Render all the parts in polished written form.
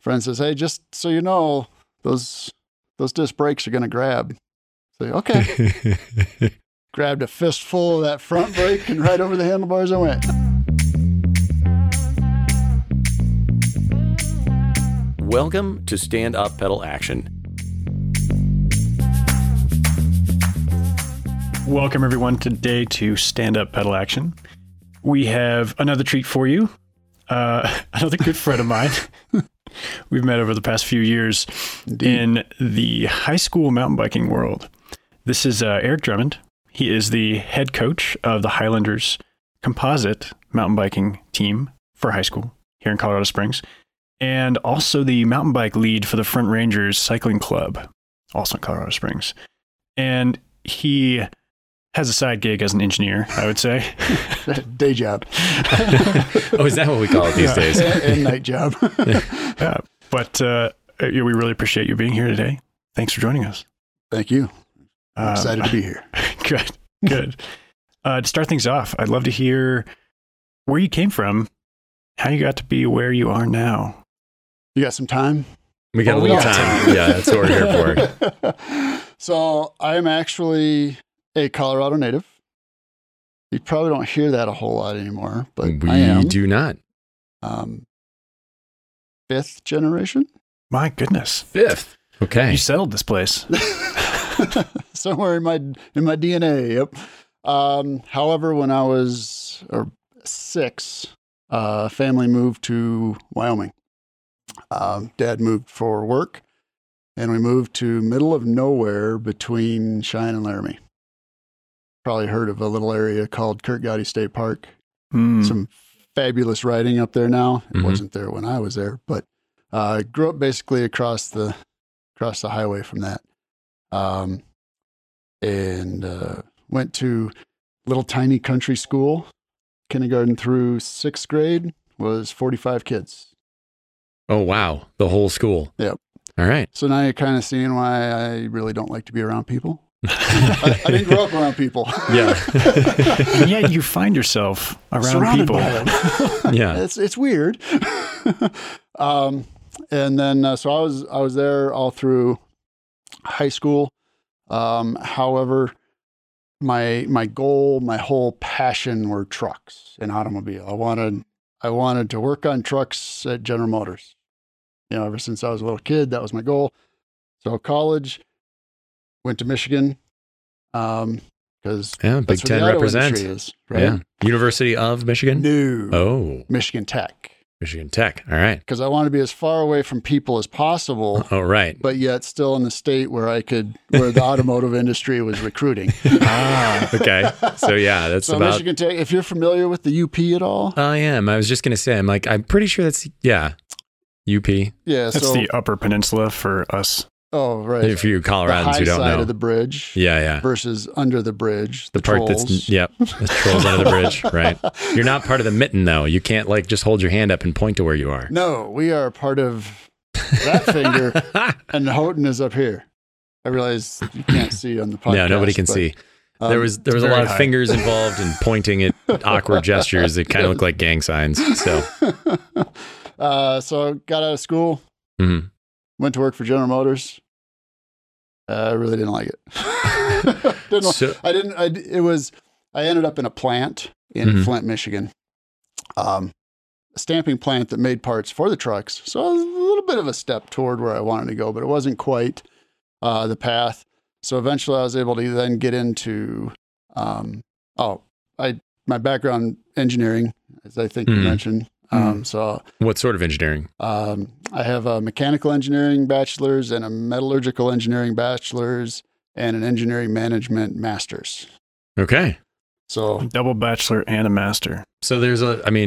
friend says, "Hey, just so you know, those disc brakes are going to grab." I say, "Okay." Grabbed a fistful of that front brake and right over the handlebars I went. Welcome to Stand Up Pedal Action. Welcome everyone today to Stand Up Pedal Action. We have another treat for you. Another good friend of mine. We've met over the past few years in the high school mountain biking world. This is Eric Drummond. He is the head coach of the Highlanders composite mountain biking team for high school here in Colorado Springs, and also the mountain bike lead for the Front Rangers Cycling Club, also in Colorado Springs. And he has a side gig as an engineer, I would say. Day job. Oh, is that what we call it these days? And night job. Yeah. But we really appreciate you being here today. Thanks for joining us. Thank you. I'm excited to be here. Good. To start things off, I'd love to hear where you came from, how you got to be where you are now. You got some time? We got a little time. Yeah, that's what we're here for. So I'm actually a Colorado native. You probably don't hear that a whole lot anymore, but I am. We do not. Fifth generation? My goodness. Fifth. Okay. You settled this place. Somewhere in my DNA. Yep. However, when I was 6, family moved to Wyoming. Dad moved for work, and we moved to middle of nowhere between Cheyenne and Laramie. Probably heard of a little area called Kurt Gowdy State Park. Some fabulous riding up there now. It wasn't there when I was there, but grew up basically across the highway from that. And went to little tiny country school. Kindergarten through 6th grade was 45 kids. Oh, wow. The whole school. Yep. All right. So now you're kind of seeing why I really don't like to be around people. I didn't grow up around people. Yeah. Yeah. You find yourself around surrounded people. By them. Yeah. It's weird. So I was there all through high school. However, my goal, my whole passion were trucks and automobile. I wanted to work on trucks at General Motors. You know, ever since I was a little kid, that was my goal. So college, went to Michigan, because Big Ten represents. Is, right? Yeah, University of Michigan. No. Oh, Michigan Tech. Michigan Tech. All right. Because I want to be as far away from people as possible. Oh, right. But yet still in the state where the automotive industry was recruiting. Okay. So yeah, that's about. So Michigan Tech, if you're familiar with the UP at all. I am. I was just going to say, I'm pretty sure that's, yeah, UP. Yeah. That's the Upper Peninsula for us. Oh, right. If you Coloradans who don't know. The high side of the bridge. Yeah. Versus under the bridge. The part trolls. The trolls under the bridge, right. You're not part of the mitten, though. You can't, just hold your hand up and point to where you are. No, we are part of that finger, and Houghton is up here. I realize you can't see on the podcast. No, nobody can see. There was a lot of fingers involved and pointing at awkward gestures that kind of look like gang signs. So, I got out of school. Mm-hmm. Went to work for General Motors. I really didn't like it. I ended up in a plant in Flint, Michigan. A stamping plant that made parts for the trucks. So it was a little bit of a step toward where I wanted to go, but it wasn't quite the path. So eventually I was able to then get into, my background engineering, as I think you mentioned. So what sort of engineering? I have a mechanical engineering bachelor's and a metallurgical engineering bachelor's and an engineering management master's. Okay. So double bachelor and a master. So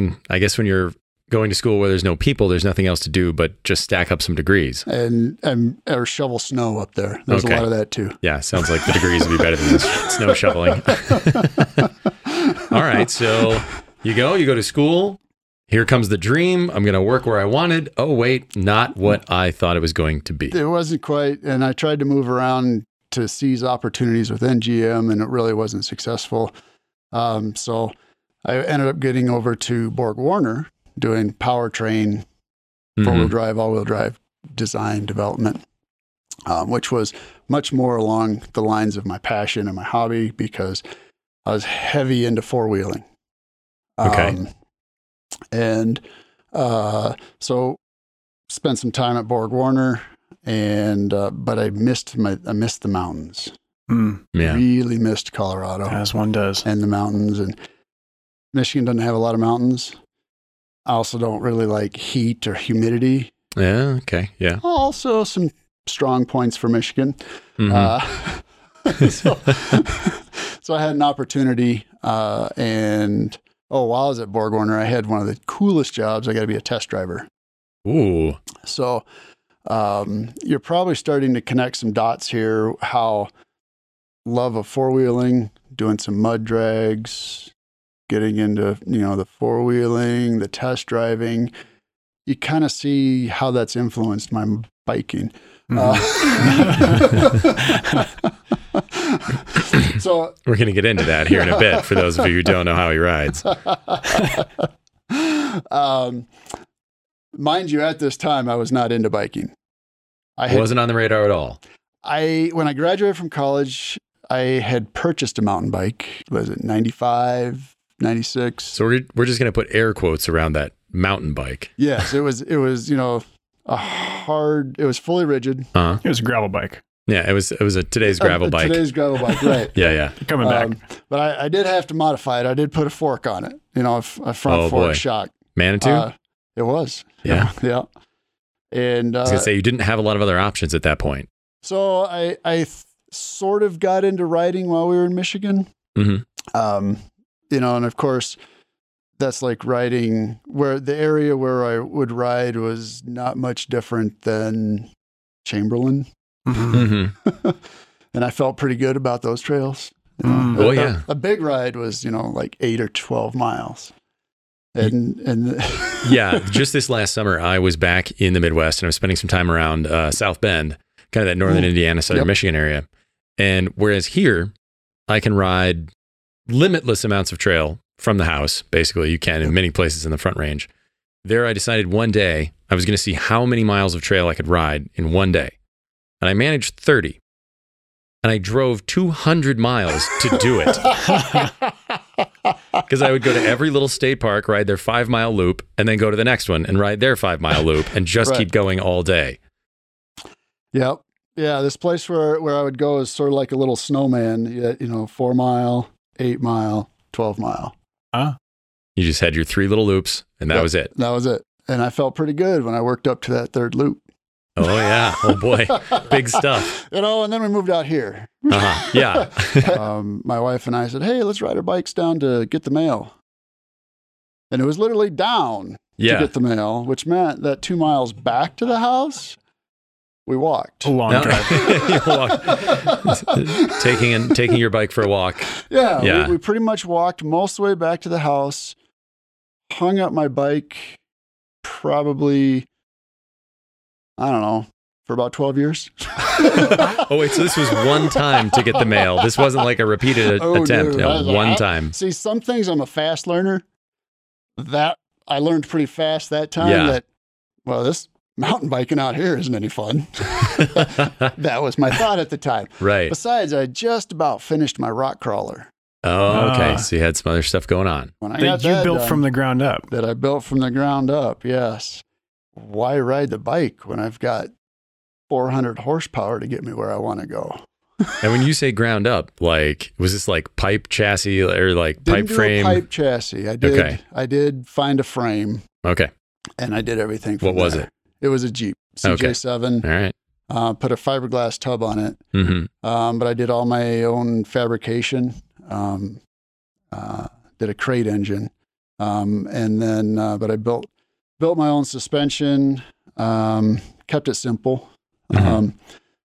I guess when you're going to school where there's no people, there's nothing else to do, but just stack up some degrees or shovel snow up there. There's a lot of that too. Yeah. Sounds like the degrees would be better than snow shoveling. All right. So you go to school. Here comes the dream. I'm going to work where I wanted. Oh, wait, not what I thought it was going to be. It wasn't quite. And I tried to move around to seize opportunities within GM, and it really wasn't successful. So I ended up getting over to BorgWarner doing powertrain four-wheel drive, all-wheel drive design development, which was much more along the lines of my passion and my hobby because I was heavy into four-wheeling. So spent some time at BorgWarner, and but I missed the mountains. Really missed Colorado, as one does, and the mountains. And Michigan doesn't have a lot of mountains. I also don't really like heat or humidity. Yeah. Okay. Yeah. Also, some strong points for Michigan. So I had an opportunity, while I was at BorgWarner, I had one of the coolest jobs. I got to be a test driver. Ooh. So you're probably starting to connect some dots here, how love of four-wheeling, doing some mud drags, getting into, the four-wheeling, the test driving. You kind of see how that's influenced my biking. So we're going to get into that here in a bit for those of you who don't know how he rides. Mind you, at this time, I was not into biking. It wasn't on the radar at all. When I graduated from college, I had purchased a mountain bike. Was it 95, 96? So we're just going to put air quotes around that mountain bike. Yes, it was it was fully rigid. It was a gravel bike. Yeah, it was a today's gravel bike. Today's gravel bike, right. yeah. Coming back. But I did have to modify it. I did put a fork on it, a front fork shock. Manitou? It was. Yeah. Yeah. And I was going to say, you didn't have a lot of other options at that point. So I sort of got into riding while we were in Michigan. And of course, that's like riding where the area where I would ride was not much different than Chamberlain. And I felt pretty good about those trails. A big ride was, like 8 or 12 miles. Just this last summer, I was back in the Midwest and I was spending some time around South Bend, kind of that northern Indiana, southern Michigan area. And whereas here, I can ride limitless amounts of trail from the house. Basically, you can in many places in the Front Range. There, I decided one day I was going to see how many miles of trail I could ride in one day. And I managed 30. And I drove 200 miles to do it. Because I would go to every little state park, ride their 5-mile loop, and then go to the next one and ride their 5-mile loop and just keep going all day. Yep. Yeah, this place where I would go is sort of like a little snowman, 4-mile, 8-mile, 12-mile. Huh? You just had your 3 little loops, and that was it. That was it. And I felt pretty good when I worked up to that third loop. Oh, yeah. Oh, boy. Big stuff. And then we moved out here. Yeah. My wife and I said, hey, let's ride our bikes down to get the mail. And it was literally down to get the mail, which meant that 2 miles back to the house, we walked. A long drive. Taking your bike for a walk. Yeah. We pretty much walked most of the way back to the house, hung up my bike probably... I don't know, for about 12 years. Oh, wait, so this was one time to get the mail. This wasn't like a repeated attempt. One time. See, some things I'm a fast learner. That I learned pretty fast that time this mountain biking out here isn't any fun. That was my thought at the time. Right. Besides, I just about finished my rock crawler. Oh, okay. So you had some other stuff going on. That I built from the ground up, yes. Why ride the bike when I've got 400 horsepower to get me where I want to go? And when you say ground up, was this like pipe chassis or like pipe frame? Pipe chassis. I did. Okay. I did find a frame. Okay. And I did everything. What was it? It was a Jeep CJ7. Okay. All right. Put a fiberglass tub on it. But I did all my own fabrication. Did a crate engine. But I built my own suspension, kept it simple,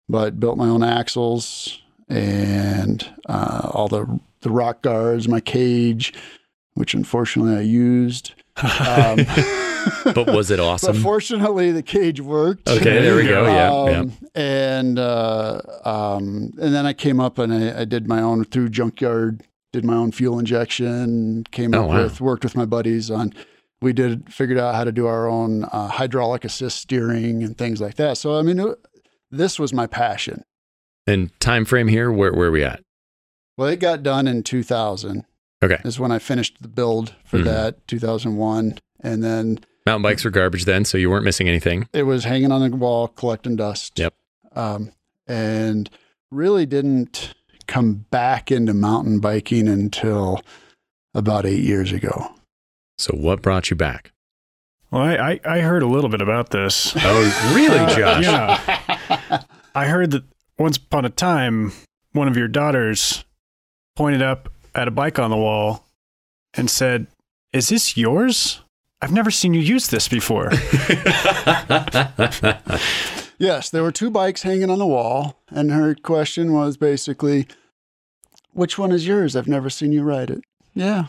but built my own axles and all the rock guards, my cage, which unfortunately I used. But was it awesome? But fortunately, the cage worked. Okay, there we go. And then I came up and I did my own through junkyard, did my own fuel injection, worked with my buddies on we did figured out how to do our own hydraulic assist steering and things like that. So, I mean, this was my passion. And time frame here, where are we at? Well, it got done in 2000. Okay. Is when I finished the build for that, 2001. And then... Mountain bikes were garbage then, so you weren't missing anything. It was hanging on the wall, collecting dust. Yep. And really didn't come back into mountain biking until about 8 years ago. So what brought you back? Well, I heard a little bit about this. Oh, really, Josh? Yeah. I heard that once upon a time, one of your daughters pointed up at a bike on the wall and said, "Is this yours? I've never seen you use this before." Yes, there were two bikes hanging on the wall, and her question was basically, "Which one is yours? I've never seen you ride it." Yeah.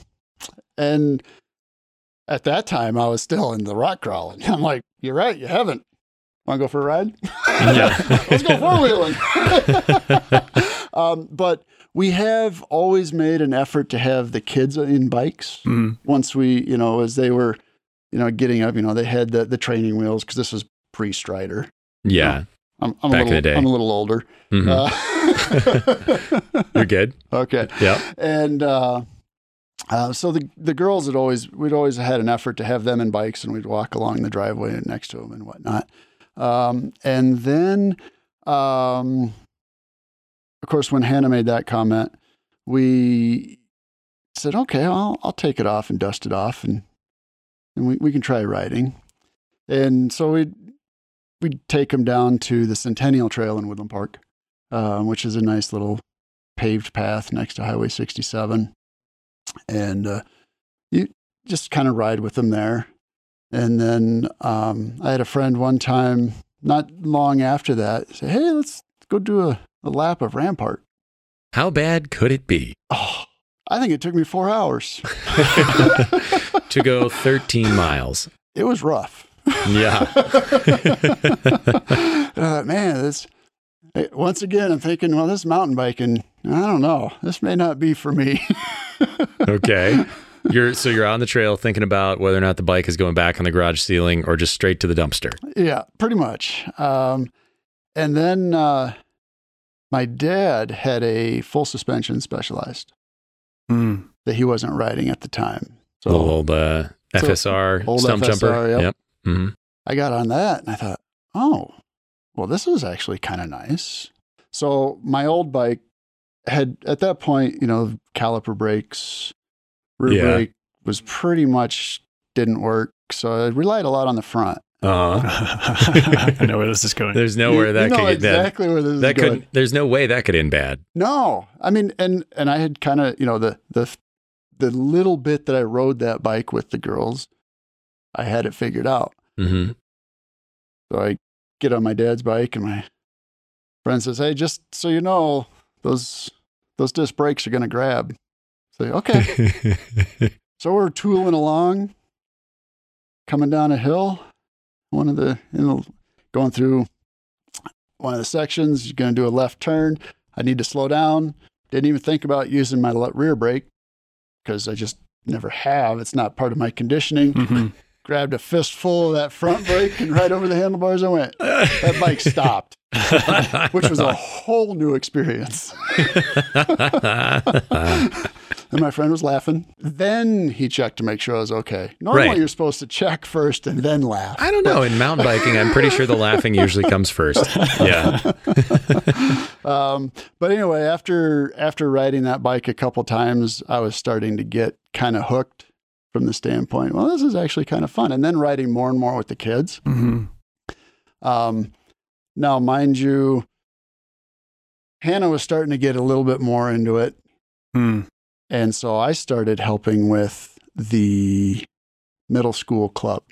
And at that time, I was still in the rock crawling. I'm like, "You're right, you haven't. Want to go for a ride?" Yeah. Let's go four-wheeling. But we have always made an effort to have the kids in bikes. Mm. Once we, you know, as they were, you know, getting up, you know, they had the training wheels because this was pre-Strider. Yeah. I'm back in the day. I'm a little older. Mm-hmm. You're good. Okay. Yeah. And so the girls had always, we'd always had an effort to have them in bikes, and we'd walk along the driveway next to them and whatnot. And then, of course, when Hannah made that comment, we said, "Okay, I'll take it off and dust it off, and we can try riding." And so we'd take them down to the Centennial Trail in Woodland Park, which is a nice little paved path next to Highway 67, and you just kind of ride with them there. And then I had a friend one time, not long after that, say, "Hey, let's go do a lap of Rampart." How bad could it be? Oh, I think it took me 4 hours. To go 13 miles. It was rough. Yeah. Man, this... Once again, I'm thinking, well, this mountain biking, I don't know. This may not be for me. Okay. So you're on the trail thinking about whether or not the bike is going back on the garage ceiling or just straight to the dumpster. Yeah, pretty much. And then my dad had a full suspension Specialized that he wasn't riding at the time. So the old FSR stump jumper. Yep. Mm-hmm. I got on that and I thought, oh, well, this is actually kind of nice. So my old bike had, at that point, you know, caliper brakes. Rear brake was pretty much didn't work, so I relied a lot on the front. I know where this is going. There's nowhere that could get bad. Exactly where this is going. There's no way that could end bad. No, I mean, and I had kind of, you know, the little bit that I rode that bike with the girls, I had it figured out. Mm-hmm. So I get on my dad's bike, and my friend says, "Hey, just so you know, those disc brakes are going to grab." Okay. So we're tooling along, coming down a hill, going through one of the sections, you're going to do a left turn. I need to slow down. Didn't even think about using my rear brake because I just never have. It's not part of my conditioning. Mm-hmm. Grabbed a fistful of that front brake and right over the handlebars I went. That bike stopped. Which was a whole new experience. And my friend was laughing. Then he checked to make sure I was okay. Normally, you're supposed to check first and then laugh. I don't know. In mountain biking, I'm pretty sure the laughing usually comes first. Yeah. But anyway, after riding that bike a couple times, I was starting to get kind of hooked from the standpoint, well, this is actually kind of fun. And then riding more and more with the kids. Mm-hmm. Now, mind you, Hannah was starting to get a little bit more into it. Mm. And so I started helping with the middle school club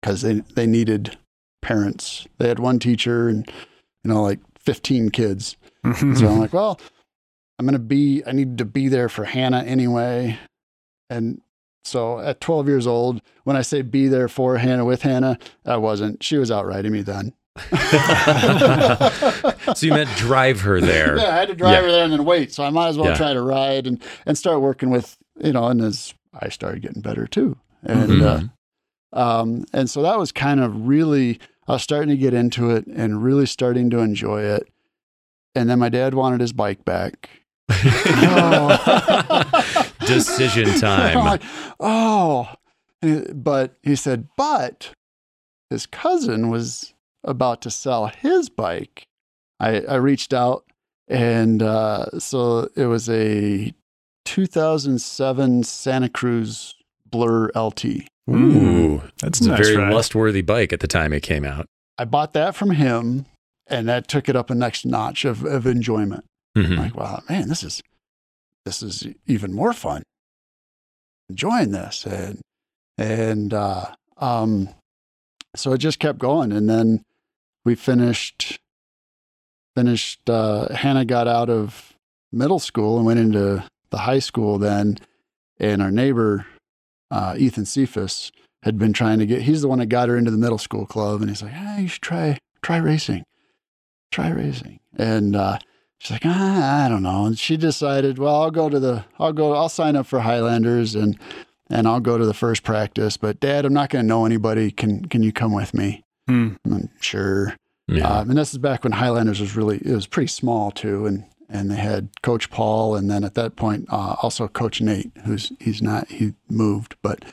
because they needed parents. They had one teacher and, you know, like 15 kids. Mm-hmm. So I'm like, well, I need to be there for Hannah anyway. And so at 12 years old, when I say be there for Hannah with Hannah, I wasn't. She was out riding me then. So you meant drive her there. Yeah, I had to drive her there and then wait. So I might as well try to ride and start working with, you know, and as I started getting better too. And and so that was kind of really, I was starting to get into it and really starting to enjoy it. And then my dad wanted his bike back. Decision time. I'm like, oh, but he said, but his cousin was about to sell his bike. I reached out, and so it was a 2007 Santa Cruz Blur LT. Ooh, that's a nice, very lust-worthy bike at the time it came out. I bought that from him, and that took it up a next notch of enjoyment. Mm-hmm. Like, wow, man, this is even more fun. Enjoying this, and so it just kept going, and then we finished. Hannah got out of middle school and went into the high school then, and our neighbor, Ethan Cephas, had been trying to get, he's the one that got her into the middle school club, and he's like, hey, you should try racing. And she's like, I don't know. And she decided, well, I'll sign up for Highlanders and I'll go to the first practice, but Dad, I'm not going to know anybody. Can you come with me? Mm. And I'm sure. Yeah. And this is back when Highlanders was pretty small too. And they had Coach Paul, and then at that point, also Coach Nate, he moved. But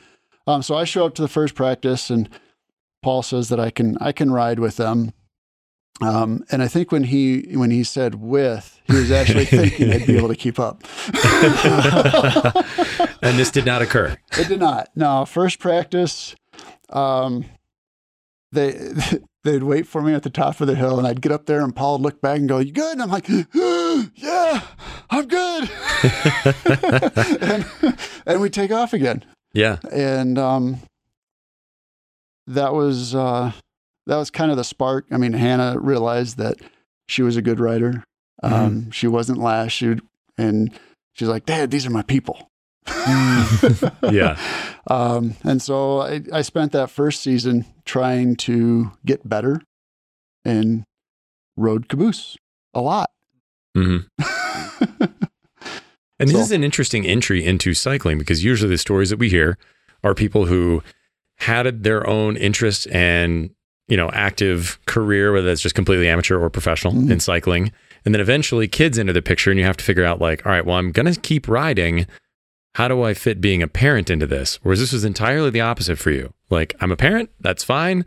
so I show up to the first practice, and Paul says that I can ride with them. And I think when he said with, he was actually thinking I'd be able to keep up. And this did not occur. It did not. No, first practice, they'd wait for me at the top of the hill, and I'd get up there, and Paul would look back and go, you good? And I'm like, yeah, I'm good. and we take off again. Yeah. And that was kind of the spark. I mean, Hannah realized that she was a good rider. She wasn't last. And she's like, Dad, these are my people. Yeah. And so I spent that first season trying to get better and rode caboose a lot. Mm-hmm. And this is an interesting entry into cycling, because usually the stories that we hear are people who had their own interests and, you know, active career, whether that's just completely amateur or professional in cycling. And then eventually kids enter the picture, and you have to figure out, like, all right, well, I'm going to keep riding. How do I fit being a parent into this? Whereas this was entirely the opposite for you. Like, I'm a parent, that's fine.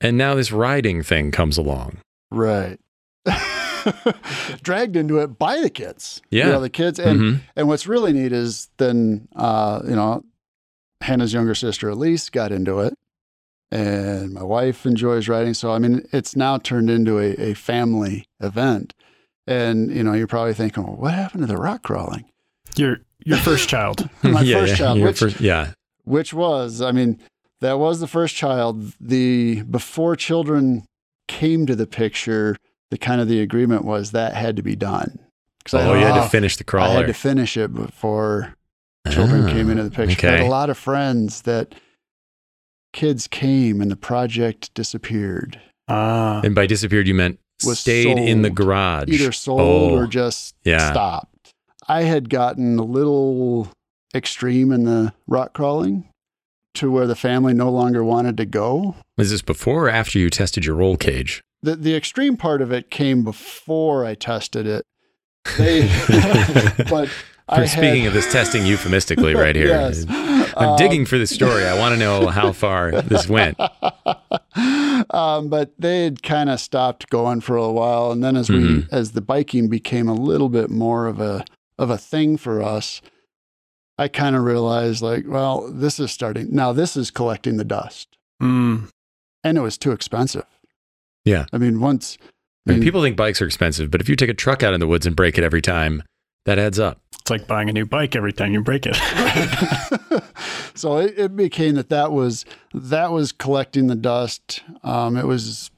And now this riding thing comes along. Right. Dragged into it by the kids. Yeah. You know, the kids. And, and what's really neat is then, Hannah's younger sister, Elise, got into it. And my wife enjoys riding. So, I mean, it's now turned into a family event. And, you know, you're probably thinking, well, what happened to the rock crawling? Your first child. My first child. That was the first child. Before children came to the picture, the agreement was that had to be done. You had to finish the crawler. I had to finish it before children came into the picture. Okay. I had a lot of friends that kids came and the project disappeared. And by disappeared, you meant stayed in the garage. Either sold or just stopped. I had gotten a little extreme in the rock crawling to where the family no longer wanted to go. Was this before or after you tested your roll cage? The extreme part of it came before I tested it. Speaking of this testing euphemistically right here. Yes. I'm digging for this story. I want to know how far this went. But they had kind of stopped going for a while. And then as the biking became a little bit more of a thing for us, I kind of realized, like, well, this is collecting the dust. Mm. And it was too expensive. Yeah. I mean, people think bikes are expensive, but if you take a truck out in the woods and break it every time, that adds up. It's like buying a new bike every time you break it. So it became that was collecting the dust. It was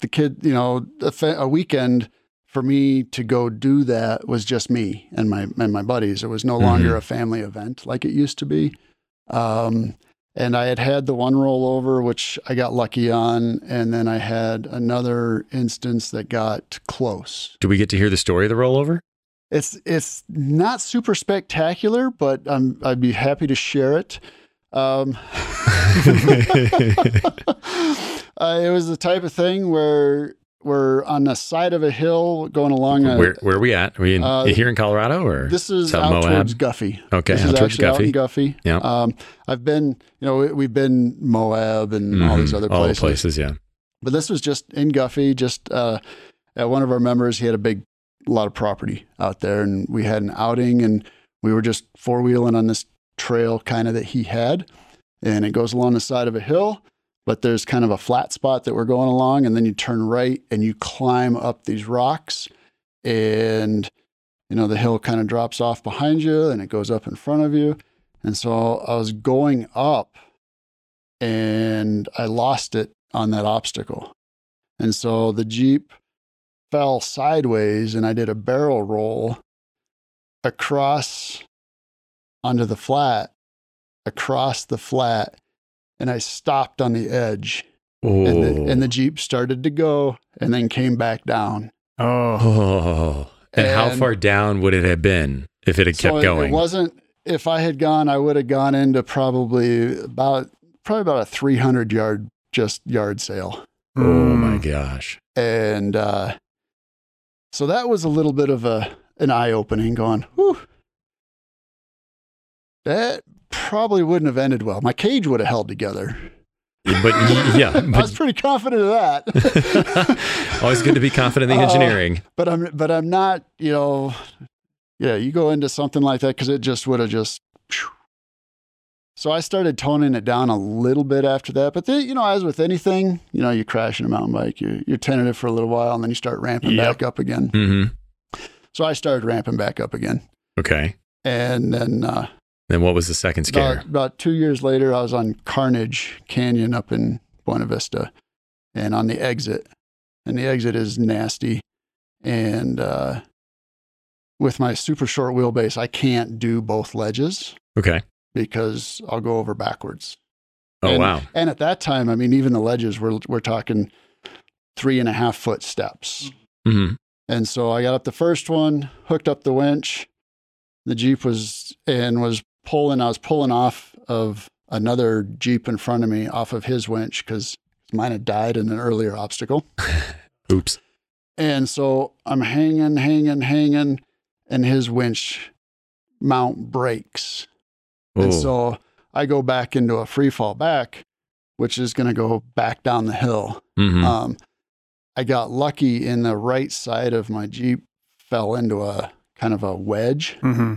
the kid, you know, a weekend for me to go do that was just me and my buddies. It was no longer a family event like it used to be. And I had the one rollover, which I got lucky on. And then I had another instance that got close. Do we get to hear the story of the rollover? It's not super spectacular, but I'd be happy to share it. It was the type of thing where we're on the side of a hill going along. Where are we at? Are we in, here in Colorado, or this is out Moab? Towards Guffey? Okay, this out is towards Guffey. Out in Guffey. Yeah. I've been, you know, we've been Moab and all these other places. All places, yeah. But this was just in Guffey. Just at one of our members, he had a lot of property out there, and we had an outing, and we were just four wheeling on this trail kind of that he had, and it goes along the side of a hill. But there's kind of a flat spot that we're going along, and then you turn right and you climb up these rocks, and, you know, the hill kind of drops off behind you and it goes up in front of you. And so I was going up and I lost it on that obstacle. And so the Jeep fell sideways and I did a barrel roll across onto the flat, across the flat. And I stopped on the edge, and the Jeep started to go and then came back down. Oh. And how far down would it have been if it had kept going? It wasn't, if I had gone, I would have gone into probably about a 300 yard, just yard sale. Oh my gosh. And, so that was a little bit of an eye opening going, whew, that probably wouldn't have ended well. My cage would have held together. But yeah, I was pretty confident of that. Always good to be confident in the engineering. But I'm not, you know, yeah, you go into something like that, 'cause it just would have just, phew. So I started toning it down a little bit after that, but then, you know, as with anything, you know, you crash in a mountain bike, you're tentative for a little while, and then you start ramping back up again. Mm-hmm. So I started ramping back up again. Okay. And then, and what was the second scare? About 2 years later, I was on Carnage Canyon up in Buena Vista, and on the exit. And the exit is nasty. And with my super short wheelbase, I can't do both ledges. Okay. Because I'll go over backwards. Oh, wow. And at that time, I mean, even the ledges, we're talking 3.5 foot steps. Mm-hmm. And so I got up the first one, hooked up the winch. The Jeep was pulling off of another Jeep in front of me, off of his winch, because mine had died in an earlier obstacle. Oops. And so I'm hanging, and his winch mount breaks. Oh. And so I go back into a free fall back, which is going to go back down the hill. Mm-hmm. I got lucky in the right side of my Jeep, fell into a kind of a wedge. Mm-hmm.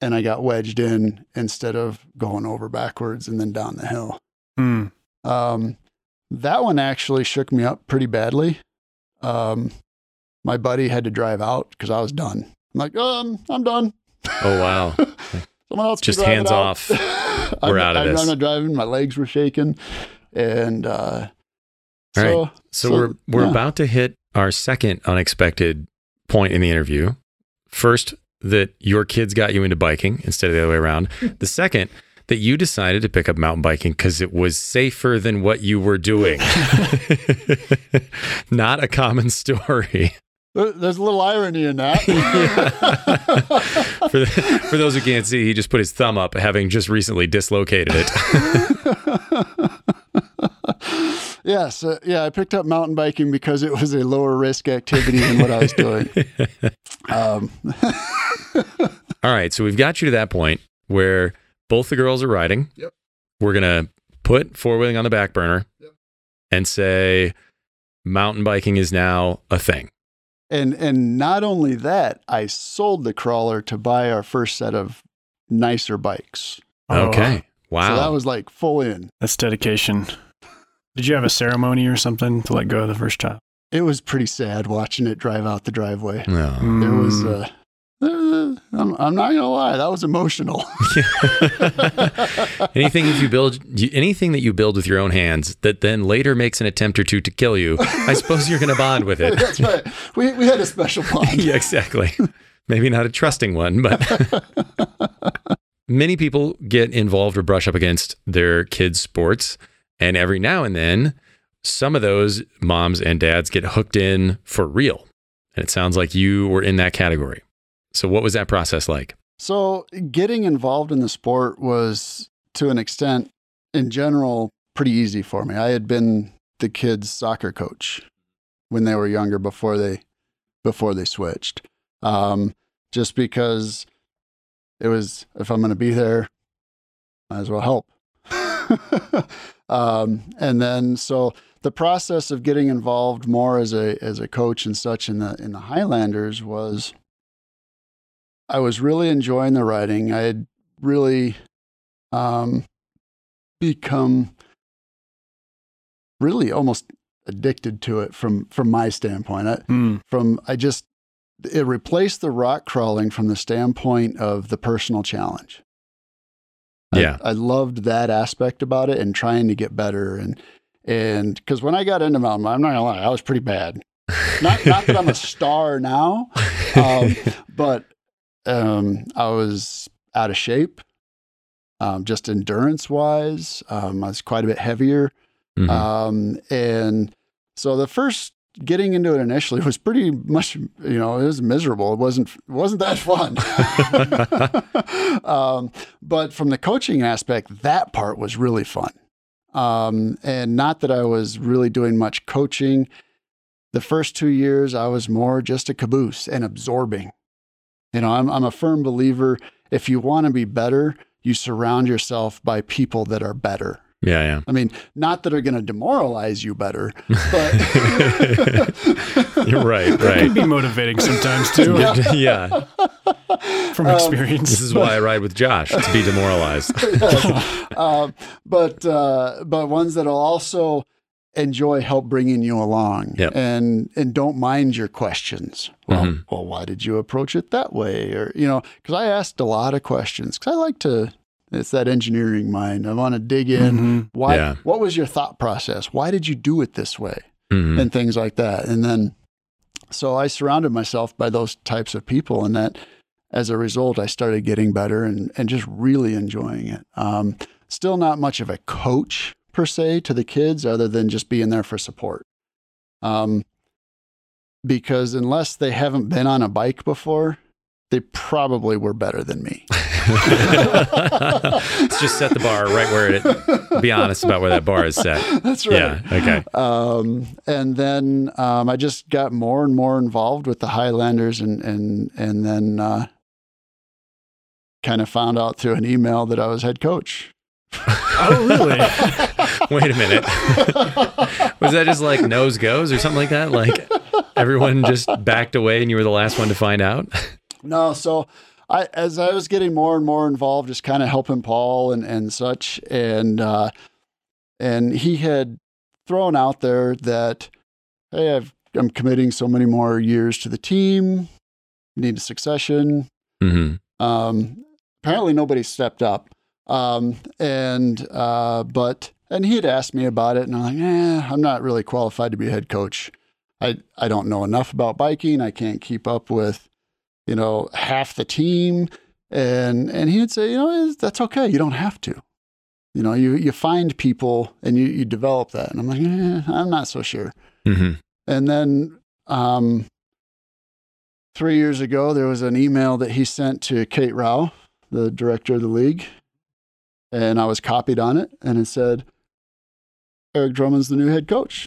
And I got wedged in instead of going over backwards and then down the hill. Mm. That one actually shook me up pretty badly. My buddy had to drive out because I was done. I'm like, I'm done. Oh, wow. Someone else just hands off. We're out of this. I'm not driving. My legs were shaking. And all right. So we're about to hit our second unexpected point in the interview. First, that your kids got you into biking instead of the other way around. The second, that you decided to pick up mountain biking because it was safer than what you were doing. Not a common story. There's a little irony in that. For those who can't see, he just put his thumb up, having just recently dislocated it. Yes. I picked up mountain biking because it was a lower risk activity than what I was doing. All right. So we've got you to that point where both the girls are riding. Yep. We're going to put four-wheeling on the back burner, yep, and say mountain biking is now a thing. And not only that, I sold the Crawler to buy our first set of nicer bikes. Okay. Wow. So that was like full in. That's dedication. Did you have a ceremony or something to let go of the first child? It was pretty sad watching it drive out the driveway. No. There was I'm not going to lie, that was emotional. Anything that you build with your own hands that then later makes an attempt or two to kill you, I suppose you're going to bond with it. That's right. We had a special bond. Yeah, exactly. Maybe not a trusting one, but many people get involved or brush up against their kids' sports. And every now and then, some of those moms and dads get hooked in for real. And it sounds like you were in that category. So what was that process like? So getting involved in the sport was to an extent, in general, pretty easy for me. I had been the kids' soccer coach when they were younger before they switched. Just because it was, if I'm going to be there, might as well help. And then, so the process of getting involved more as a coach and such in the Highlanders was, I was really enjoying the riding. I had really become really almost addicted to it from my standpoint. It replaced the rock crawling from the standpoint of the personal challenge. Yeah. I loved that aspect about it and trying to get better. And because when I got into mountain, I'm not gonna lie, I was pretty bad. Not that I'm a star now, but I was out of shape, just endurance wise. I was quite a bit heavier. Mm-hmm. And so the first getting into it initially was pretty much, it was miserable. It wasn't that fun. But from the coaching aspect, that part was really fun. And not that I was really doing much coaching. The first 2 years, I was more just a caboose and absorbing. I'm a firm believer, if you want to be better, you surround yourself by people that are better. Yeah, yeah. I mean, not that are going to demoralize you better, but you're right. That can be motivating sometimes too. Yeah. From experience, this is why I ride with Josh, to be demoralized. Yes. But ones that'll also enjoy help bringing you along, yep. and don't mind your questions. Well, mm-hmm. Well, why did you approach it that way? Or because I asked a lot of questions because I like to. It's that engineering mind. I want to dig in. Mm-hmm. Why? Yeah. What was your thought process? Why did you do it this way? Mm-hmm. And things like that. And then, so I surrounded myself by those types of people, and that, as a result, I started getting better and just really enjoying it. Still not much of a coach per se to the kids, other than just being there for support. Because unless they haven't been on a bike before, they probably were better than me. Let's just set the bar right where it. Be honest about where that bar is set. That's right. Yeah. Okay. And then I just got more and more involved with the Highlanders, and then kind of found out through an email that I was head coach. Oh, really? Wait a minute. Was that just like nose goes or something like that? Like everyone just backed away, and you were the last one to find out. No, so as I was getting more and more involved, just kind of helping Paul and such, and he had thrown out there that, hey, I'm committing so many more years to the team, need a succession. Mm-hmm. Apparently nobody stepped up, and he had asked me about it, and I'm like, I'm not really qualified to be head coach. I don't know enough about biking. I can't keep up with half the team. And he'd say, that's okay. You don't have to, you find people and you develop that. And I'm like, I'm not so sure. Mm-hmm. And then, 3 years ago, there was an email that he sent to Kate Rao, the director of the league. And I was copied on it. And it said, Eric Drummond's the new head coach.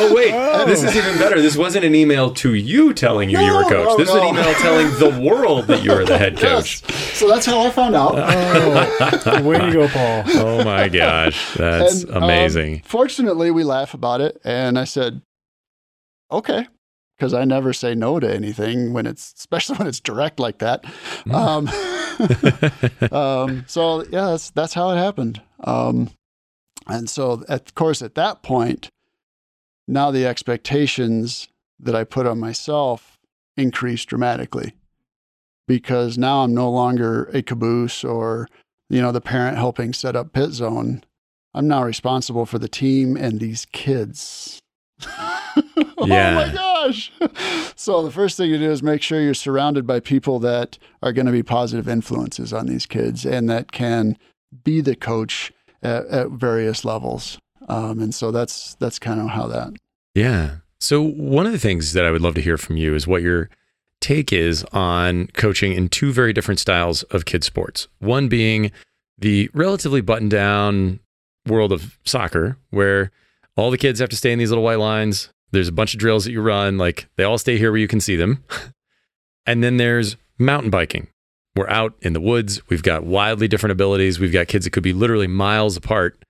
Oh wait, this is even better. This wasn't an email to you telling you were coach. This was an email telling the world that you were the head coach. Yes. So that's how I found out. Oh, way to go, Paul. Oh my gosh, that's amazing. Fortunately, we laugh about it, and I said, okay, because I never say no to anything especially when it's direct like that. So yeah, that's how it happened. And so, of course, at that point, now the expectations that I put on myself increased dramatically, because now I'm no longer a caboose or, the parent helping set up pit zone. I'm now responsible for the team and these kids. Yeah. Oh, my gosh. So the first thing you do is make sure you're surrounded by people that are going to be positive influences on these kids and that can be the coach at various levels. And so that's kind of how that. Yeah. So one of the things that I would love to hear from you is what your take is on coaching in two very different styles of kids sports. One being the relatively buttoned down world of soccer, where all the kids have to stay in these little white lines. There's a bunch of drills that you run, like they all stay here where you can see them. And then there's mountain biking. We're out in the woods. We've got wildly different abilities. We've got kids that could be literally miles apart.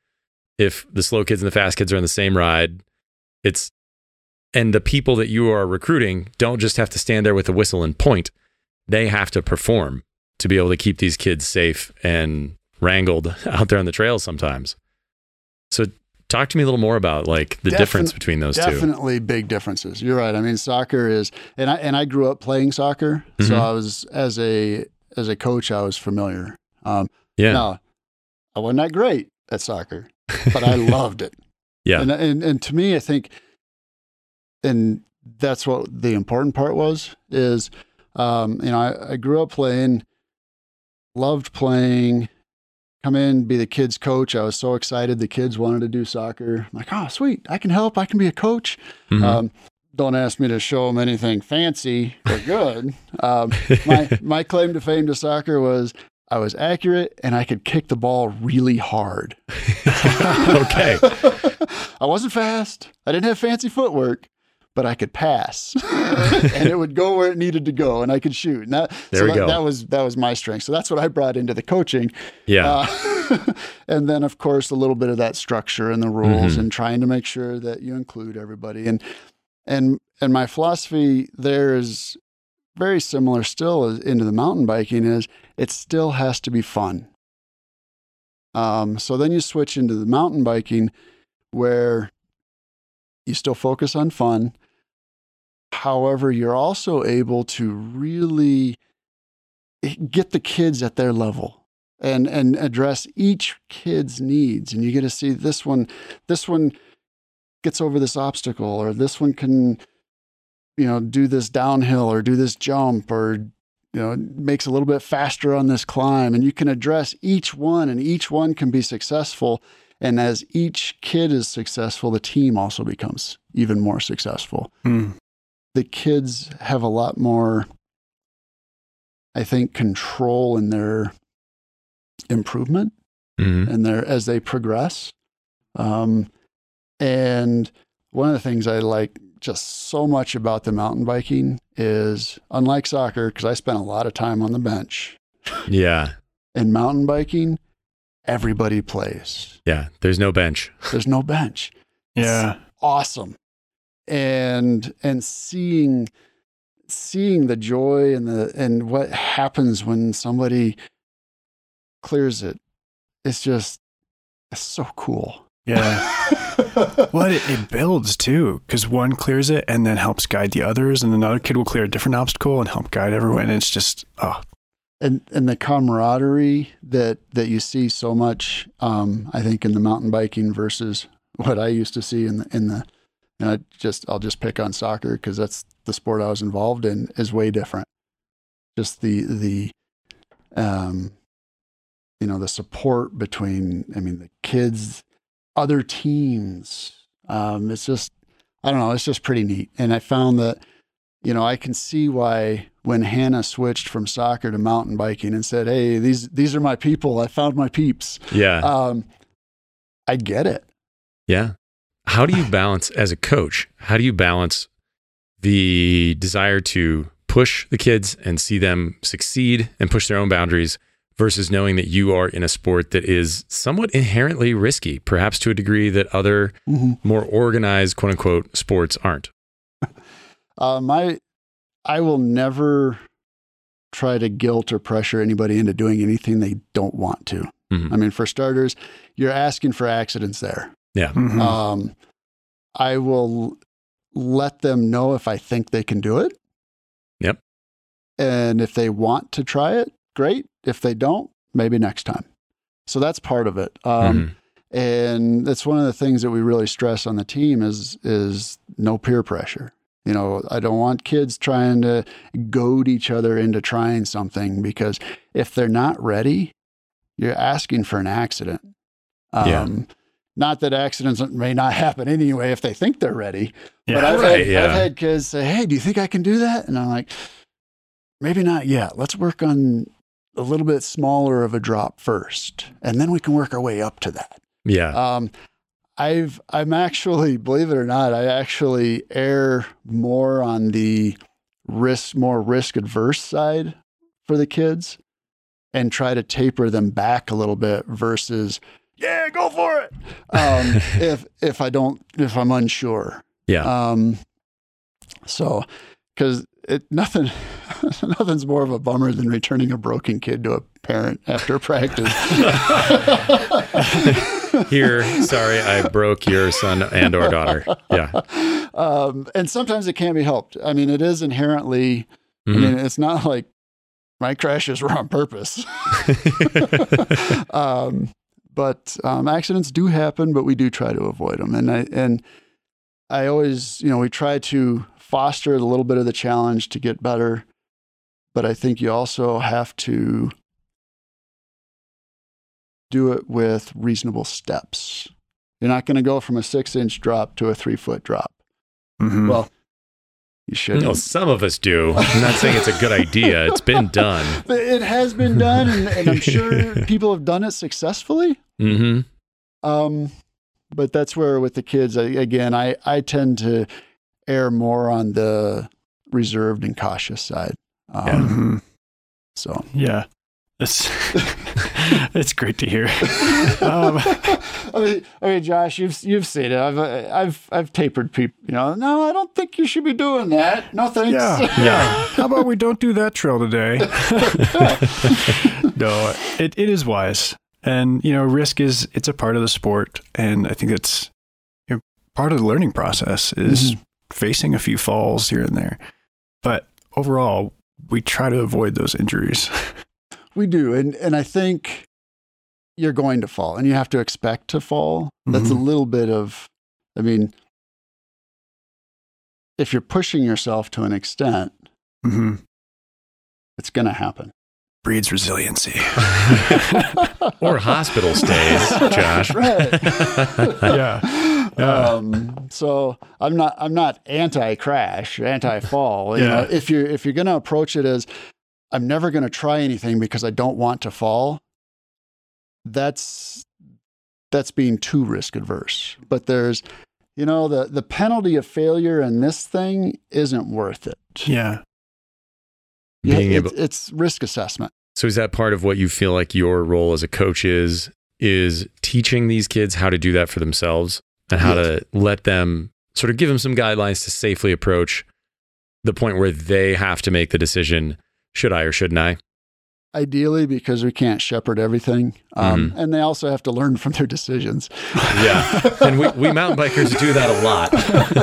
If the slow kids and the fast kids are in the same ride, and the people that you are recruiting don't just have to stand there with a whistle and point. They have to perform to be able to keep these kids safe and wrangled out there on the trail sometimes. So talk to me a little more about like the difference between those two. Definitely big differences. You're right. I mean, soccer is, and I grew up playing soccer. Mm-hmm. So I was, as a coach, I was familiar. Now, I wasn't that great at soccer, but I loved it. Yeah. And to me, I think, and that's what the important part was, is, I grew up playing, loved playing, come in, be the kids' coach. I was so excited. The kids wanted to do soccer. I'm like, oh, sweet. I can help. I can be a coach. Mm-hmm. Don't ask me to show them anything fancy or good. My claim to fame to soccer was I was accurate and I could kick the ball really hard. Okay. I wasn't fast. I didn't have fancy footwork, but I could pass and it would go where it needed to go and I could shoot. And that was my strength. So that's what I brought into the coaching. Yeah. And then of course, a little bit of that structure and the rules mm-hmm. and trying to make sure that you include everybody. And my philosophy there is very similar still into the mountain biking is it still has to be fun. So then you switch into the mountain biking where you still focus on fun. However, you're also able to really get the kids at their level and address each kid's needs. And you get to see this one gets over this obstacle, or this one can, do this downhill or do this jump, or, makes a little bit faster on this climb. And you can address each one, and each one can be successful. And as each kid is successful, the team also becomes even more successful. Mm. The kids have a lot more, I think, control in their improvement mm-hmm. and as they progress. And one of the things I like just so much about the mountain biking is, unlike soccer, because I spent a lot of time on the bench. Yeah. In mountain biking, everybody plays. Yeah. There's no bench. Yeah. It's awesome. And seeing the joy and what happens when somebody clears it. It's so cool. Yeah. Well, it builds too, because one clears it and then helps guide the others, and another kid will clear a different obstacle and help guide everyone. And it's just, And the camaraderie that you see so much, I think, in the mountain biking versus what I used to see I'll just pick on soccer because that's the sport I was involved in, is way different. Just the support between, the kids, other teams. It's just, I don't know, it's just pretty neat. And I found that, I can see why when Hannah switched from soccer to mountain biking and said, hey, these are my people. I found my peeps. Yeah. I get it. Yeah. How do you balance as a coach? How do you balance the desire to push the kids and see them succeed and push their own boundaries versus knowing that you are in a sport that is somewhat inherently risky, perhaps to a degree that other mm-hmm. more organized, quote unquote, sports aren't? I will never try to guilt or pressure anybody into doing anything they don't want to. Mm-hmm. For starters, you're asking for accidents there. Yeah. Mm-hmm. I will let them know if I think they can do it. Yep. And if they want to try it, great. If they don't, maybe next time. So that's part of it. Mm-hmm. And that's one of the things that we really stress on the team is no peer pressure. I don't want kids trying to goad each other into trying something, because if they're not ready, you're asking for an accident. Not that accidents may not happen anyway if they think they're ready, but I've had kids say, hey, do you think I can do that? And I'm like, maybe not yet. Let's work on a little bit smaller of a drop first, and then we can work our way up to that. Yeah. I'm actually, believe it or not, I actually err more on the more risk adverse side for the kids and try to taper them back a little bit versus, yeah, go for it. If I'm unsure. Yeah. So, cause nothing's more of a bummer than returning a broken kid to a parent after practice. Here, sorry, I broke your son and or daughter. Yeah. And sometimes it can't be helped. I mean, it is inherently, mm-hmm. I mean, it's not like my crashes were on purpose. But accidents do happen, but we do try to avoid them. And I always, we try to foster a little bit of the challenge to get better. But I think you also have to do it with reasonable steps. You're not going to go from a 6-inch drop to a 3-foot drop. Mm-hmm. Well, you shouldn't. No, some of us do. I'm not saying it's a good idea. It's been done. But it has been done, and I'm sure people have done it successfully. Mm-hmm. But that's where with the kids, I tend to err more on the reserved and cautious side. So yeah. It's great to hear. I mean, Josh, you've seen it. I've tapered people. No, I don't think you should be doing that. No thanks. Yeah. How about we don't do that trail today? No, it is wise, and risk it's a part of the sport, and I think it's part of the learning process is mm-hmm. facing a few falls here and there, but overall we try to avoid those injuries. We do. And I think you're going to fall, and you have to expect to fall. That's mm-hmm. a little bit of, I mean, if you're pushing yourself to an extent, mm-hmm. it's going to happen. Breeds resiliency. Or hospital stays, Josh. Right. Yeah. So I'm not anti-crash, anti-fall. You know, if you're going to approach it as, I'm never going to try anything because I don't want to fall, that's being too risk adverse. But there's, the penalty of failure in this thing isn't worth it. Yeah. It's risk assessment. So is that part of what you feel like your role as a coach is teaching these kids how to do that for themselves and how to let them sort of give them some guidelines to safely approach the point where they have to make the decision, should I or shouldn't I? Ideally, because we can't shepherd everything. Mm-hmm. And they also have to learn from their decisions. Yeah. And we mountain bikers do that a lot.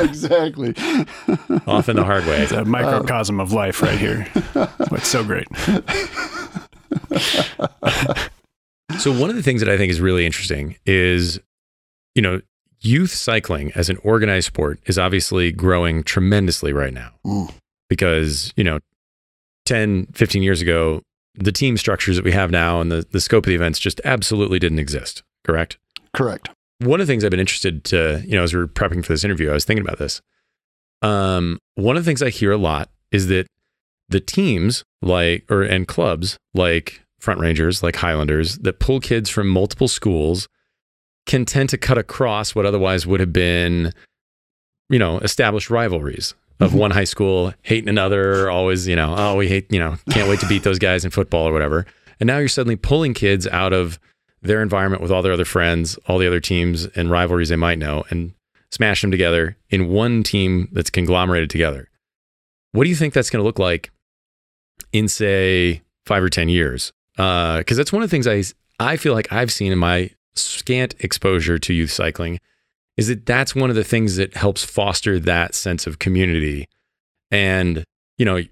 Exactly. Often the hard way. It's a microcosm of life right here. It's so great. So one of the things that I think is really interesting is, youth cycling as an organized sport is obviously growing tremendously right now. Mm. Because, 10, 15 years ago, the team structures that we have now and the scope of the events just absolutely didn't exist, correct? Correct. One of the things I've been interested to, as we were prepping for this interview, I was thinking about this. One of the things I hear a lot is that the teams and clubs like Front Rangers, like Highlanders, that pull kids from multiple schools can tend to cut across what otherwise would have been, established rivalries. Of one high school hating another, always, oh, we hate, can't wait to beat those guys in football or whatever. And now you're suddenly pulling kids out of their environment with all their other friends, all the other teams and rivalries they might know, and smash them together in one team that's conglomerated together. What do you think that's going to look like in, say, 5 or 10 years? Because that's one of the things I feel like I've seen in my scant exposure to youth cycling, is that's one of the things that helps foster that sense of community. And, you're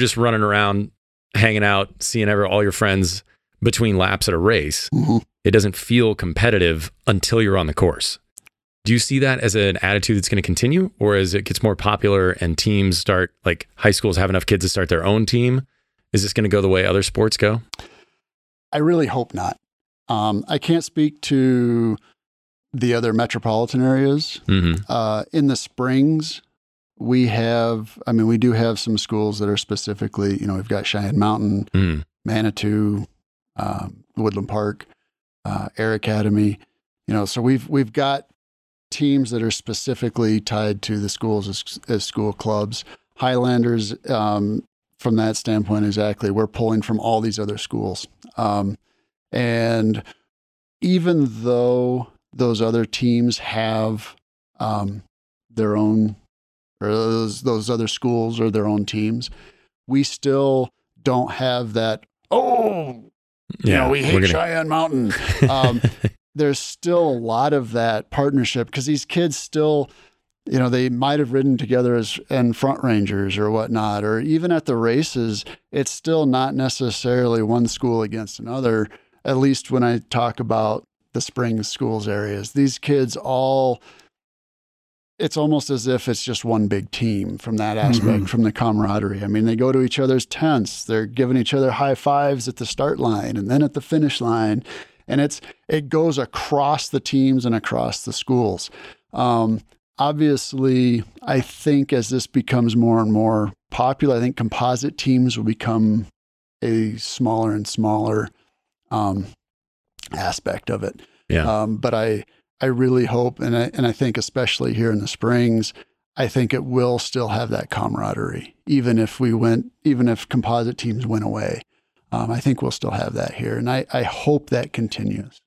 just running around, hanging out, seeing all your friends between laps at a race. Mm-hmm. It doesn't feel competitive until you're on the course. Do you see that as an attitude that's going to continue? Or as it gets more popular and teams start, like high schools have enough kids to start their own team, is this going to go the way other sports go? I really hope not. I can't speak to the other metropolitan areas. Mm-hmm. In the Springs, we have, I mean, we do have some schools that are specifically, you know, we've got Cheyenne Mountain, Manitou, Woodland Park, Air Academy, you know, so we've got teams that are specifically tied to the schools as school clubs. Highlanders, from that standpoint, exactly. We're pulling from all these other schools. And even though those other teams have their own, or those other schools or their own teams, we still don't have that, we hate Cheyenne Mountain. There's still a lot of that partnership because these kids still, you know, they might have ridden together as Front Rangers or whatnot, or even at the races, it's still not necessarily one school against another, at least when I talk about the spring schools areas. These kids all, it's almost as if it's just one big team from that aspect, from the camaraderie. I mean, they go to each other's tents, they're giving each other high fives at the start line and then at the finish line. And it goes across the teams and across the schools. Obviously, I think as this becomes more and more popular, I think composite teams will become a smaller and smaller aspect of it. Yeah. But I really hope, and I think especially here in the Springs, I think it will still have that camaraderie, even if composite teams went away. I think we'll still have that here, and I hope that continues.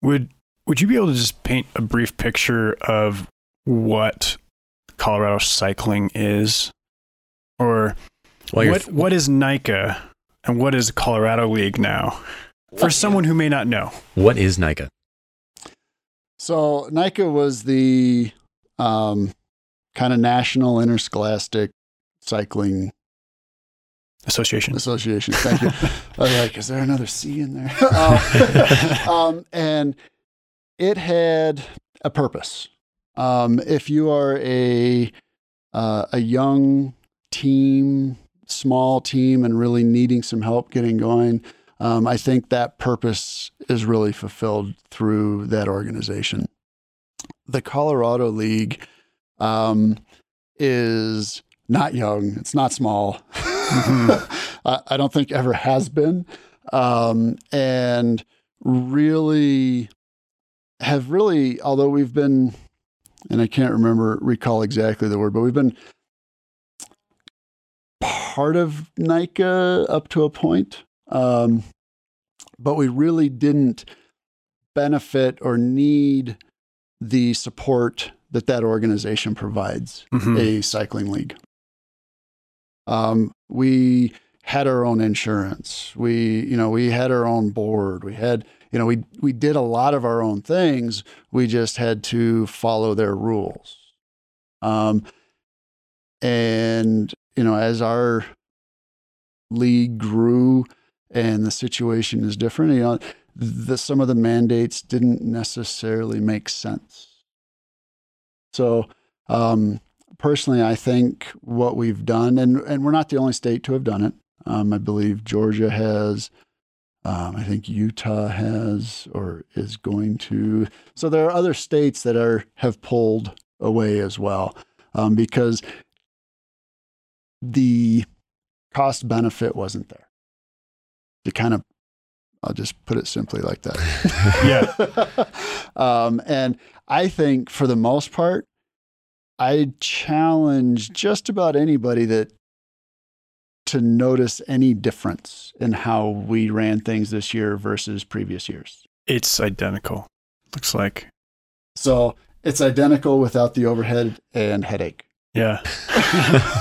Would you be able to just paint a brief picture of what Colorado cycling is? Or what is NICA and what is Colorado League now? For someone who may not know. What is NICA? So NICA was the kind of national interscholastic cycling association. Thank you. I was like, is there another C in there? And it had a purpose. If you are a young team, small team, and really needing some help getting going, I think that purpose is really fulfilled through that organization. The Colorado League is not young. It's not small. I don't think ever has been, and really have although we've been, and I can't recall exactly the word, but we've been part of NICA up to a point, but we really didn't benefit or need the support that organization provides a cycling league. We had our own insurance. We had our own board. We had, we did a lot of our own things. We just had to follow their rules. And, as our league grew and the situation is different, some of the mandates didn't necessarily make sense. So, personally, I think what we've done, and we're not the only state to have done it. I believe Georgia has, I think Utah has, or is going to. So there are other states that have pulled away as well, because the cost benefit wasn't there. It kind of, I'll just put it simply like that. And I think for the most part, I challenge just about anybody to notice any difference in how we ran things this year versus previous years. It's identical, looks like. So it's identical without the overhead and headache. Yeah.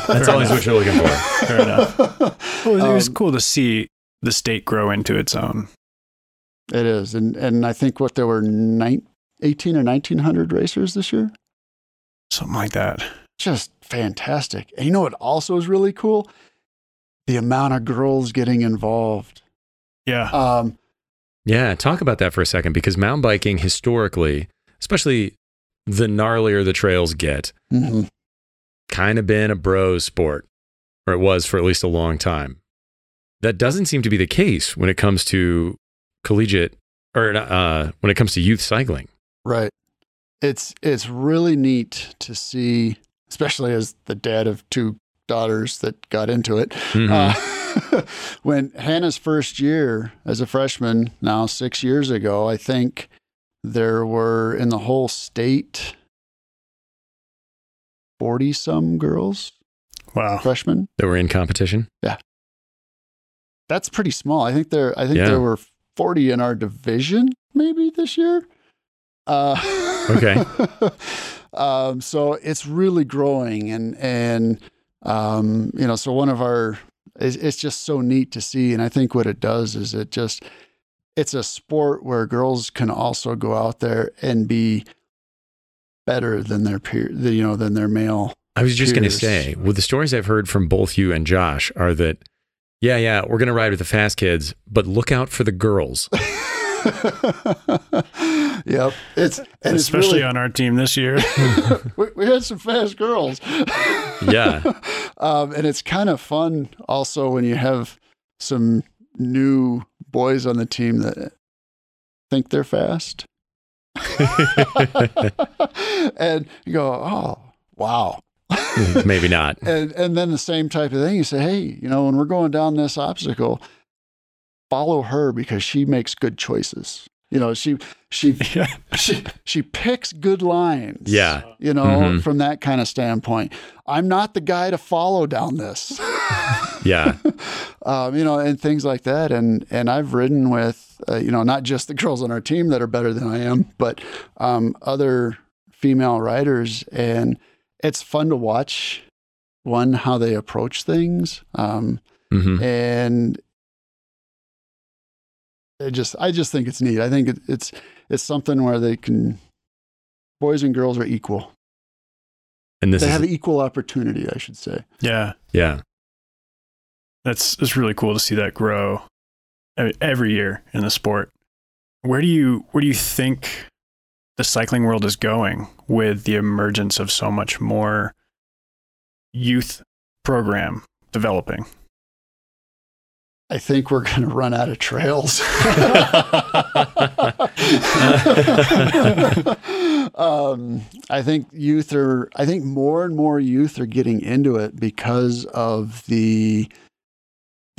That's always what you're looking for. Fair enough. Well, it was cool to see the state grow into its own. It is. And I think there were 18 or 1,900 racers this year. Something like that. Just fantastic. And what also is really cool? The amount of girls getting involved. Yeah. Talk about that for a second, because mountain biking historically, especially the gnarlier the trails get, kind of been a bro sport, or it was for at least a long time. That doesn't seem to be the case when it comes to collegiate, or when it comes to youth cycling. Right. It's really neat to see especially as the dad of two daughters that got into it. Mm-hmm. When Hannah's first year as a freshman, now 6 years ago, I think there were in the whole state 40 some girls. Wow. Freshmen that were in competition. Yeah. That's pretty small. I think there were 40 in our division maybe this year. Okay. So it's really growing and you know, so one of our, it's just so neat to see. And I think what it does is it's a sport where girls can also go out there and be better than their peer, you know, than their male. I was just going to say, well, the stories I've heard from both you and Josh are that, yeah, we're going to ride with the fast kids, but look out for the girls. Yep. Especially really, on our team this year. we had some fast girls. Yeah. And it's kind of fun also when you have some new boys on the team that think they're fast. And you go, oh, wow. Maybe not. And then the same type of thing. You say, hey, you know, when we're going down this obstacle, follow her because she makes good choices. You know, she picks good lines. Yeah. You know, mm-hmm. from that kind of standpoint, I'm not the guy to follow down this. Yeah. You know, and things like that. And I've ridden with, you know, not just the girls on our team that are better than I am, but other female riders, and it's fun to watch, one, how they approach things. Mm-hmm. And I just think it's neat. I think it's something where they can, boys and girls are equal. And they have equal opportunity, I should say. Yeah. Yeah. It's really cool to see that grow every year in the sport. Where do you think the cycling world is going with the emergence of so much more youth program developing? I think we're going to run out of trails. I think more and more youth are getting into it because of the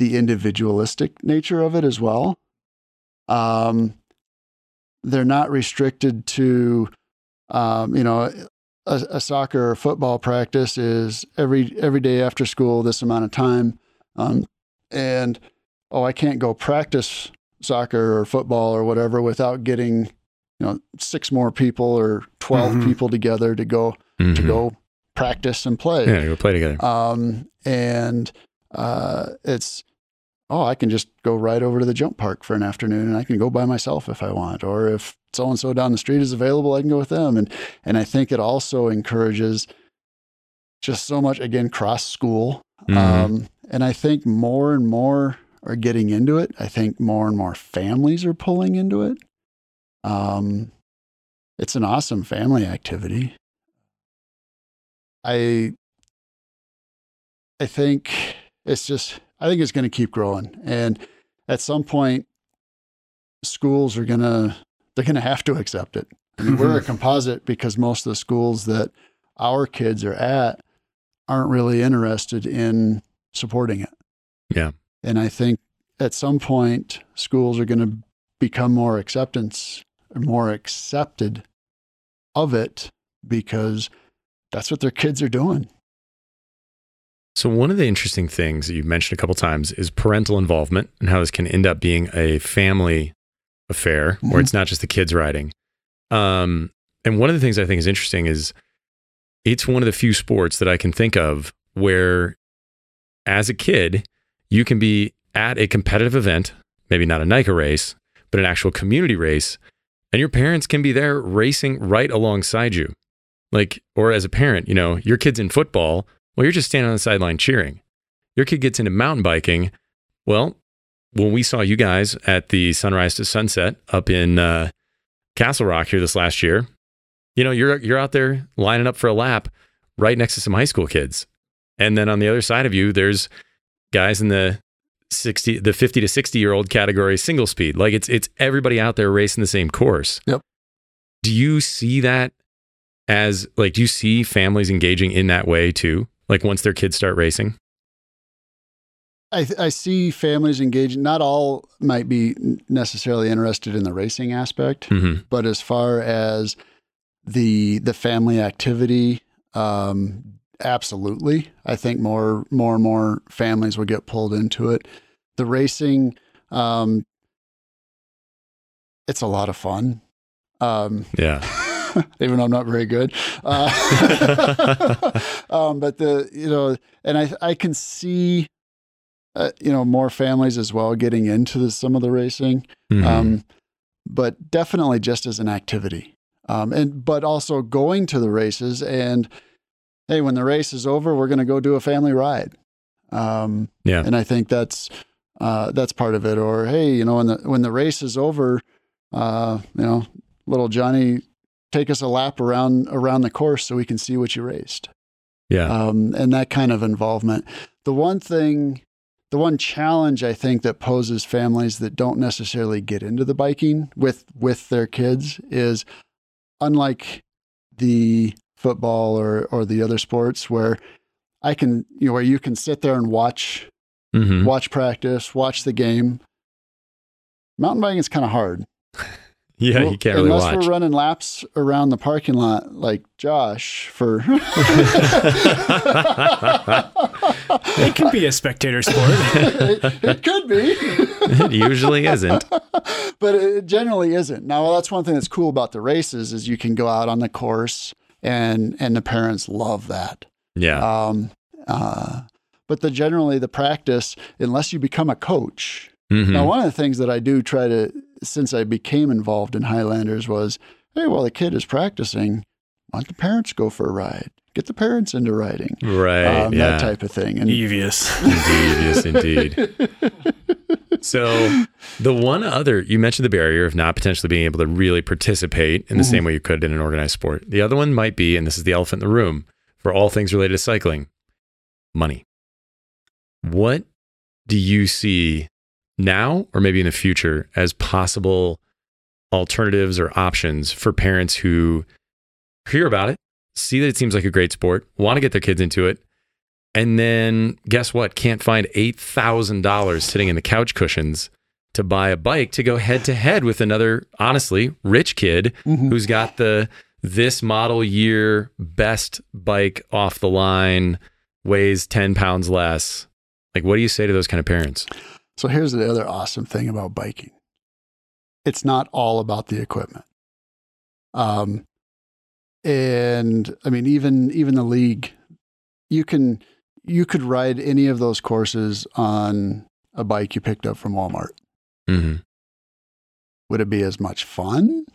individualistic nature of it as well. They're not restricted to, you know, a soccer or football practice is every day after school, this amount of time. And, oh, I can't go practice soccer or football or whatever without getting, you know, 6 more people or 12 mm-hmm. people together to go mm-hmm. Practice and play. Yeah, go play together. It's, oh, I can just go right over to the jump park for an afternoon, and I can go by myself if I want, or if so and so down the street is available, I can go with them. And I think it also encourages just so much, again, cross school. Mm-hmm. And I think more and more are getting into it. I think more and more families are pulling into it. It's an awesome family activity. I think it's just, I think it's going to keep growing. And at some point, schools are they're going to have to accept it. I mean, we're a composite because most of the schools that our kids are at aren't really interested in supporting it. Yeah. And I think at some point schools are going to become more accepted of it because that's what their kids are doing. So one of the interesting things that you've mentioned a couple times is parental involvement and how this can end up being a family affair mm-hmm. where it's not just the kids riding. And one of the things I think is interesting is it's one of the few sports that I can think of where as a kid, you can be at a competitive event, maybe not a NICA race, but an actual community race, and your parents can be there racing right alongside you. Like, or as a parent, you know, your kid's in football, well, you're just standing on the sideline cheering. Your kid gets into mountain biking. Well, when we saw you guys at the Sunrise to Sunset up in Castle Rock here this last year, you know, you're out there lining up for a lap right next to some high school kids. And then on the other side of you, there's guys in the 50 to 60 year old category, single speed. Like it's everybody out there racing the same course. Yep. Do you see that as like, do you see families engaging in that way too? Like once their kids start racing? I see families engaging. Not all might be necessarily interested in the racing aspect, mm-hmm. but as far as the family activity, absolutely. I think more and more families will get pulled into it. The racing, it's a lot of fun. Yeah. Even though I'm not very good. But I can see, more families as well getting into some of the racing. Mm-hmm. But definitely just as an activity. But also going to the races and, hey, when the race is over, we're going to go do a family ride. And I think that's part of it. Or, hey, when the race is over, little Johnny, take us a lap around the course so we can see what you raced. Yeah. And that kind of involvement. The one challenge I think that poses families that don't necessarily get into the biking with their kids is, unlike the football or the other sports where I can, where you can sit there and watch, mm-hmm. watch practice, watch the game. Mountain biking is kind of hard. Yeah, you can't really watch. Unless we're running laps around the parking lot like Josh for... It can be a spectator sport. It could be. It usually isn't. But it generally isn't. Now, that's one thing that's cool about the races is you can go out on the course and the parents love that. Yeah. But generally the practice, unless you become a coach... Mm-hmm. Now, one of the things that I do try to, since I became involved in Highlanders, was, hey, while the kid is practicing, why don't the parents go for a ride? Get the parents into riding. Right. That type of thing. And devious. Indeed. So the one other, you mentioned the barrier of not potentially being able to really participate in the mm-hmm. same way you could in an organized sport. The other one might be, and this is the elephant in the room, for all things related to cycling, money. What do you see now or maybe in the future as possible alternatives or options for parents who hear about it, see that it seems like a great sport, want to get their kids into it, and then guess what? Can't find $8,000 sitting in the couch cushions to buy a bike to go head to head with another, honestly, rich kid mm-hmm. who's got this model year best bike off the line, weighs 10 pounds less. Like, what do you say to those kind of parents? So here's the other awesome thing about biking. It's not all about the equipment. And I mean, even the league, you could ride any of those courses on a bike you picked up from Walmart. Mm-hmm. Would it be as much fun?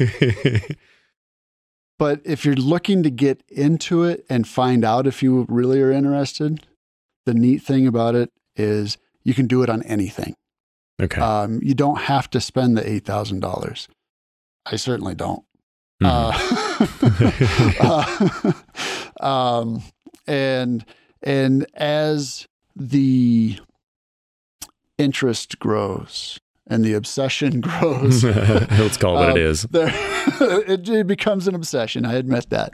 But if you're looking to get into it and find out if you really are interested, the neat thing about it is you can do it on anything. Okay. You don't have to spend the $8,000. I certainly don't. Mm-hmm. And as the interest grows and the obsession grows, let's call it what it is. It becomes an obsession. I admit that.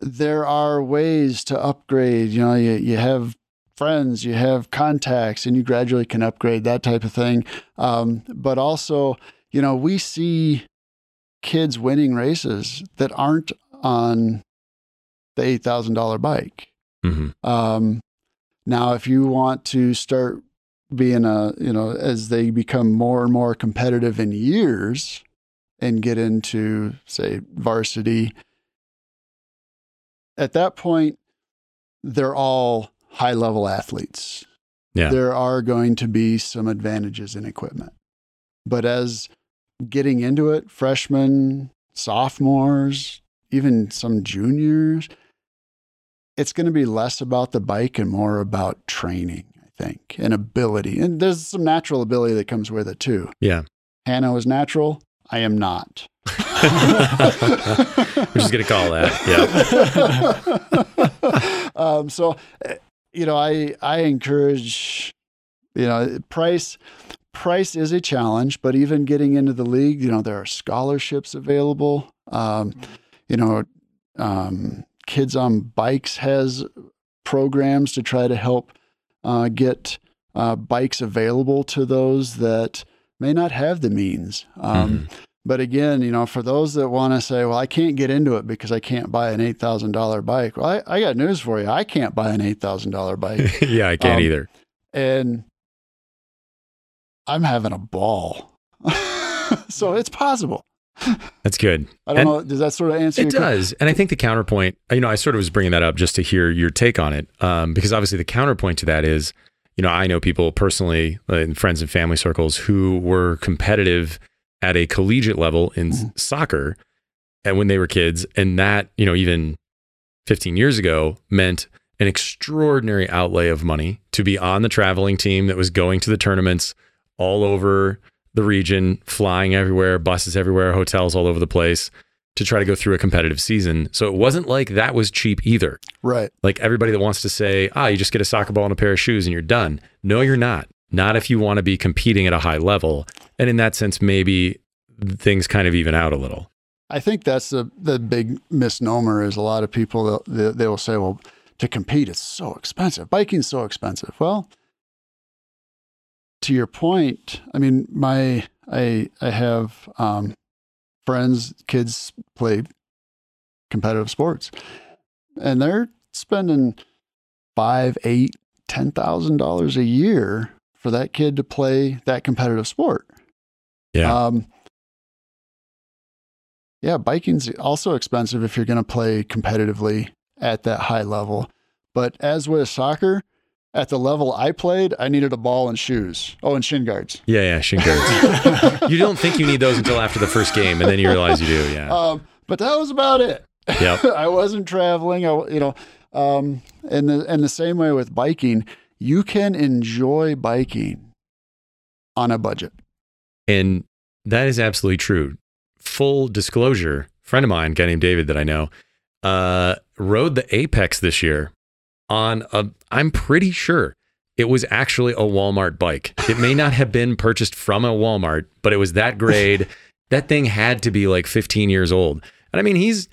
There are ways to upgrade. You have friends, you have contacts, and you gradually can upgrade, that type of thing. But also, we see kids winning races that aren't on the $8,000 bike. Mm-hmm. Now, if you want to start being as they become more and more competitive in years and get into, say, varsity, at that point, they're all high-level athletes. Yeah. There are going to be some advantages in equipment. But as getting into it, freshmen, sophomores, even some juniors, it's going to be less about the bike and more about training, I think, and ability. And there's some natural ability that comes with it, too. Yeah. Hannah was natural. I am not. We're just going to call that. Yeah. So... I encourage, price is a challenge, but even getting into the league, there are scholarships available. you know, Kids on Bikes has programs to try to help get bikes available to those that may not have the means. But again, you know, for those that want to say, well, I can't get into it because I can't buy an $8,000 bike. Well, I got news for you. I can't buy an $8,000 bike. Yeah, I can't either. And I'm having a ball. So it's possible. That's good. I don't know. Does that sort of answer? It does. And I think the counterpoint, you know, I sort of was bringing that up just to hear your take on it. Because obviously the counterpoint to that is, you know, I know people personally in friends and family circles who were competitive at a collegiate level in soccer and when they were kids. And that, you know, even 15 years ago meant an extraordinary outlay of money to be on the traveling team that was going to the tournaments all over the region, flying everywhere, buses everywhere, hotels all over the place to try to go through a competitive season. So it wasn't like that was cheap either. Right. Like everybody that wants to say, you just get a soccer ball and a pair of shoes and you're done. No, you're not. Not if you want to be competing at a high level. And in that sense, maybe things kind of even out a little. I think that's the big misnomer is a lot of people, they will say, well, to compete, it's so expensive. Biking's so expensive. Well, to your point, I mean, I have friends, kids play competitive sports, and they're spending $5,000, $8,000, $10,000 a year for that kid to play that competitive sport. Yeah. Yeah, biking's also expensive if you're going to play competitively at that high level. But as with soccer, at the level I played, I needed a ball and shoes. Oh, and shin guards. Yeah, shin guards. You don't think you need those until after the first game, and then you realize you do, yeah. But that was about it. Yep. I wasn't traveling, and the same way with biking, you can enjoy biking on a budget. And that is absolutely true. Full disclosure, a friend of mine, a guy named David that I know, rode the Apex this year. I'm pretty sure it was actually a Walmart bike. It may not have been purchased from a Walmart, but it was that grade. That thing had to be like 15 years old. And I mean, he's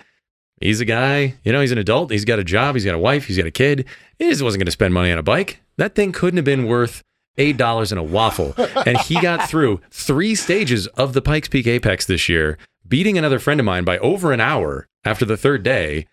a guy, you know, he's an adult. He's got a job. He's got a wife. He's got a kid. He just wasn't going to spend money on a bike. That thing couldn't have been worth $8 and a waffle. And he got through 3 stages of the Pikes Peak Apex this year, beating another friend of mine by over an hour after the third day.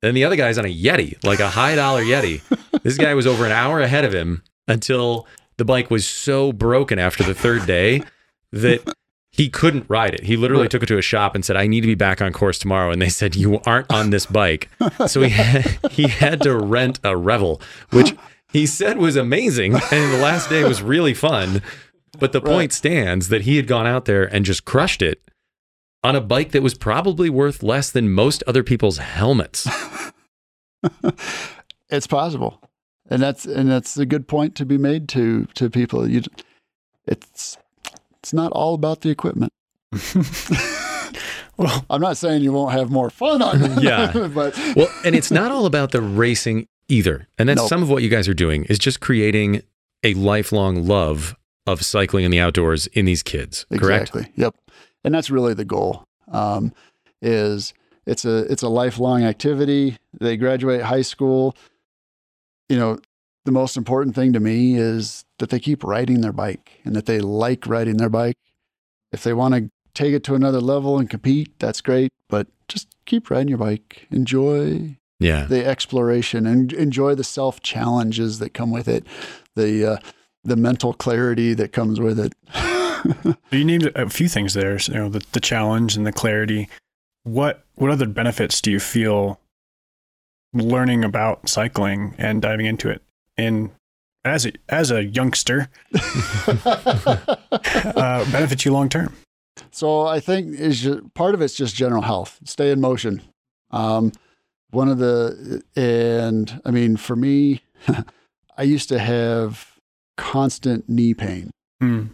Then the other guy's on a Yeti, like a high-dollar Yeti. This guy was over an hour ahead of him until the bike was so broken after the third day that he couldn't ride it. He literally took it to a shop and said, I need to be back on course tomorrow. And they said, you aren't on this bike. So he had to rent a Revel, which he said was amazing. And the last day was really fun. But the point stands that he had gone out there and just crushed it on a bike that was probably worth less than most other people's helmets. It's possible. And that's a good point to be made to people. It's not all about the equipment. Well, I'm not saying you won't have more fun on it. Yeah. And it's not all about the racing either. And that's some of what you guys are doing is just creating a lifelong love of cycling and the outdoors in these kids. Correct? Exactly. Yep. And that's really the goal, is it's a lifelong activity. They graduate high school. You know, the most important thing to me is that they keep riding their bike and that they like riding their bike. If they want to take it to another level and compete, that's great. But just keep riding your bike. Enjoy the exploration and enjoy the self-challenges that come with it, the mental clarity that comes with it. You named a few things there, so, you know, the challenge and the clarity. What other benefits do you feel learning about cycling and diving into it? And as a youngster, benefits you long term? So I think part of it's just general health. Stay in motion. For me, I used to have constant knee pain. Mm.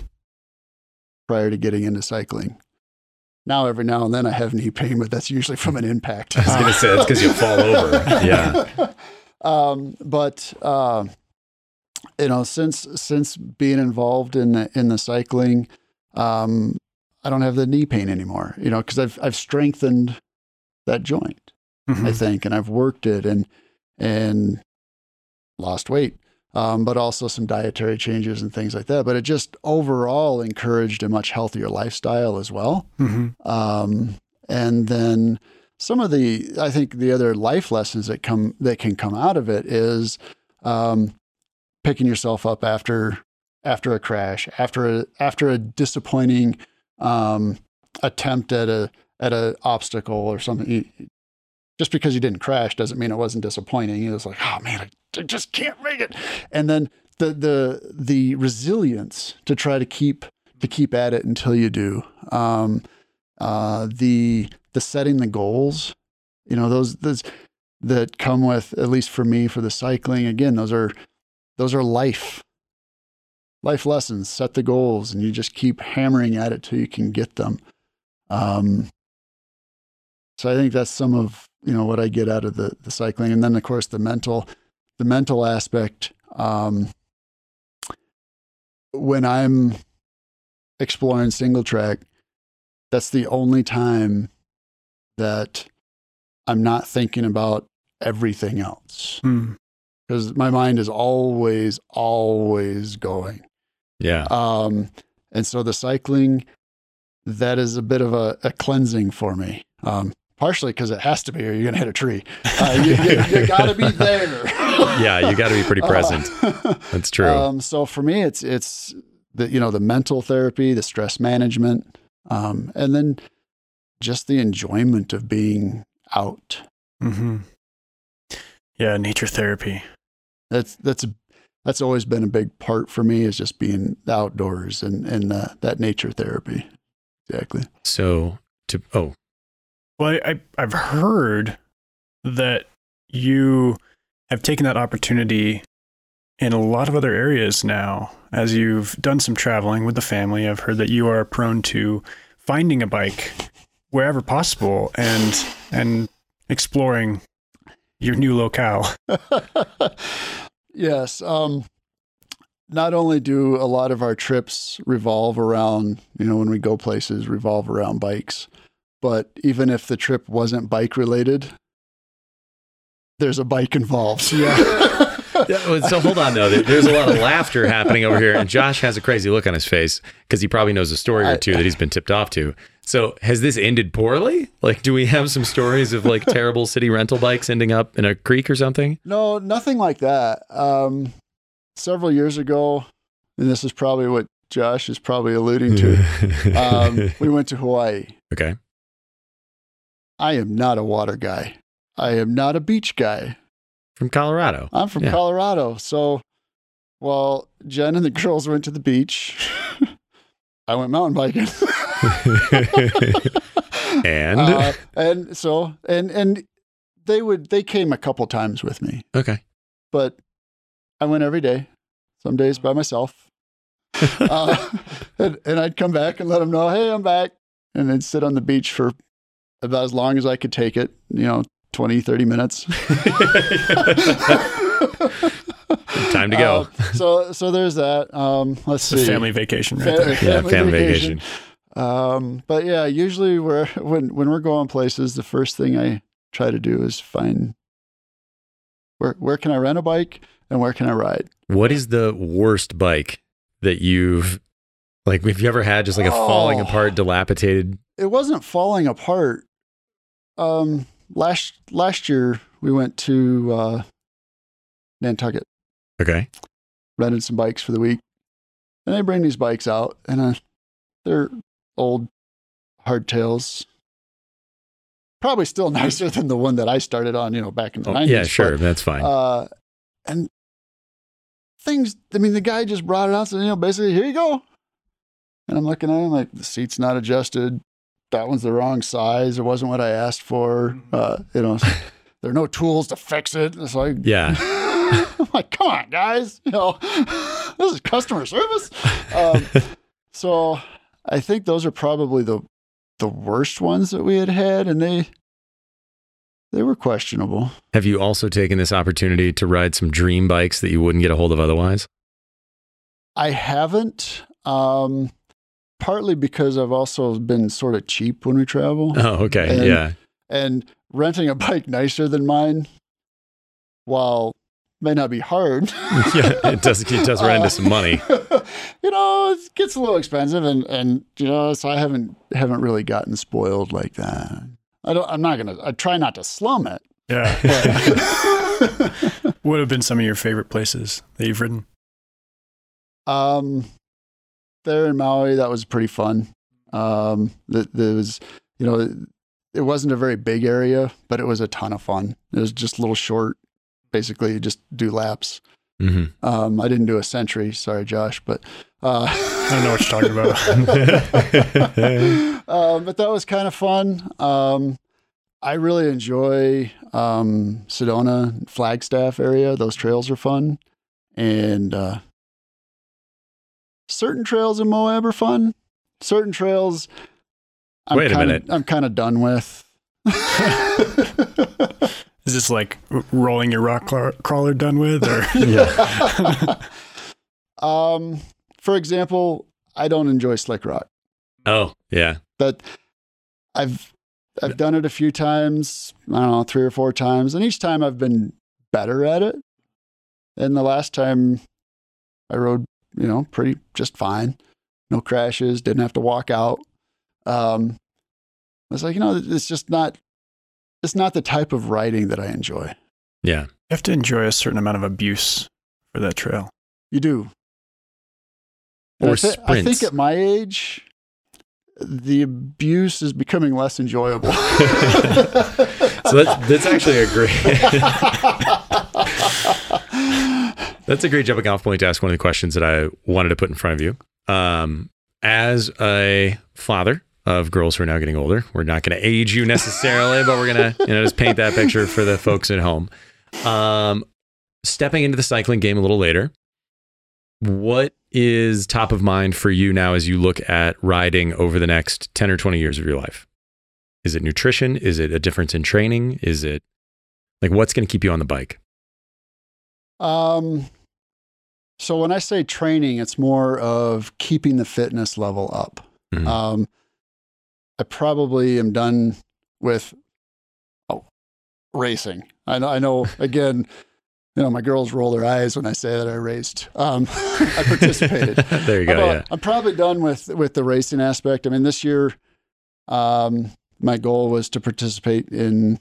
Prior to getting into cycling. Now, every now and then I have knee pain, but that's usually from an impact. I was going to say, that's because you fall over. Yeah. You know, since being involved in the cycling, I don't have the knee pain anymore, you know, because I've strengthened that joint, I think. And I've worked it and lost weight, but also some dietary changes and things like that. But it just overall encouraged a much healthier lifestyle as well. And then some of the, I think the other life lessons that can come out of it is picking yourself up after a crash, after a disappointing attempt at a obstacle or something. Just because you didn't crash doesn't mean it wasn't disappointing. It was like, oh man, I just can't make it. And then the resilience to try to keep at it until you do. The setting the goals, you know, those that come with, at least for me, for the cycling, again, those are life lessons. Set the goals and you just keep hammering at it till you can get them. So I think that's some of, you know, what I get out of the cycling. And then of course the mental aspect, when I'm exploring single track, that's the only time that I'm not thinking about everything else. Because my mind is always going. Yeah. And so the cycling, that is a bit of a cleansing for me. Partially because it has to be, or you're going to hit a tree. You got to be there. Yeah, you got to be pretty present. That's true. So for me, it's the, you know, the mental therapy, the stress management, and then just the enjoyment of being out. Mm-hmm. Yeah, nature therapy. That's always been a big part for me, is just being outdoors and that nature therapy. Exactly. So well, I've heard that you have taken that opportunity in a lot of other areas now, as you've done some traveling with the family. I've heard that you are prone to finding a bike wherever possible and exploring your new locale. Yes. Not only do a lot of our trips revolve around, you know, when we go places, revolve around bikes, but even if the trip wasn't bike related, there's a bike involved. Yeah. So hold on though. There's a lot of laughter happening over here, and Josh has a crazy look on his face because he probably knows a story or two that he's been tipped off to. So has this ended poorly? Like, do we have some stories of like terrible city rental bikes ending up in a creek or something? No, nothing like that. Several years ago, and this is probably what Josh is probably alluding to, we went to Hawaii. Okay. I am not a water guy. I am not a beach guy. From Colorado. I'm from Colorado. So, well, Jen and the girls went to the beach. I went mountain biking. And they came a couple times with me. Okay. But I went every day, some days by myself. and I'd come back and let them know, hey, I'm back. And then sit on the beach for about as long as I could take it, you know, 20-30 minutes. Time to go. So there's that. Let's see. Family vacation, right? Family vacation. But yeah, usually when we're going places, the first thing I try to do is find where can I rent a bike and where can I ride. What is the worst bike that you've, like, have you ever had just like a falling apart, dilapidated? It wasn't falling apart. Last year we went to Nantucket. Okay. Rented some bikes for the week, and they bring these bikes out, and they're old hardtails. Probably still nicer than the one that I started on, you know, back in the 90s. Yeah, sure, but that's fine. And things. I mean, the guy just brought it out, so, you know, basically, here you go. And I'm looking at him like, the seat's not adjusted. That one's the wrong size. It wasn't what I asked for. You know, there are no tools to fix it. It's like, yeah. I'm like, come on, guys. You know, this is customer service. So I think those are probably the worst ones that we had, and they were questionable. Have you also taken this opportunity to ride some dream bikes that you wouldn't get a hold of otherwise? I haven't. Partly because I've also been sort of cheap when we travel. Oh, okay. And, yeah. and renting a bike nicer than mine, while it may not be hard. Yeah, it does run into some money. You know, it gets a little expensive, and you know, so I haven't really gotten spoiled like that. I try not to slum it. Yeah. What have been some of your favorite places that you've ridden? There in Maui, that was pretty fun. There was, you know, it wasn't a very big area, but it was a ton of fun. It was just a little short, basically just do laps. Mm-hmm. I didn't do a century, sorry, Josh, but, I don't know what you're talking about, but that was kind of fun. I really enjoy, Sedona, Flagstaff area. Those trails are fun. And, certain trails in Moab are fun. Certain trails, I'm kind of done with. Is this like rolling your rock crawler done with? Or? Yeah. For example, I don't enjoy slick rock. Oh yeah, but I've done it a few times. I don't know, 3 or 4 times, and each time I've been better at it. And the last time I rode, you know, pretty just fine. No crashes, didn't have to walk out. I was like, you know, it's just not, it's not the type of riding that I enjoy. Yeah. You have to enjoy a certain amount of abuse for that trail. You do. Or sprints. I think at my age, the abuse is becoming less enjoyable. So that's actually a great... That's a great jumping off point to ask one of the questions that I wanted to put in front of you. As a father of girls who are now getting older, we're not going to age you necessarily, but we're going to, you know, just paint that picture for the folks at home. Stepping into the cycling game a little later, what is top of mind for you now as you look at riding over the next 10 or 20 years of your life? Is it nutrition? Is it a difference in training? Is it like, what's going to keep you on the bike? So when I say training, it's more of keeping the fitness level up. Mm-hmm. I probably am done with racing. I know again, you know, my girls roll their eyes when I say that I raced. I participated. There you go. Yeah. I'm probably done with the racing aspect. I mean, this year, my goal was to participate in,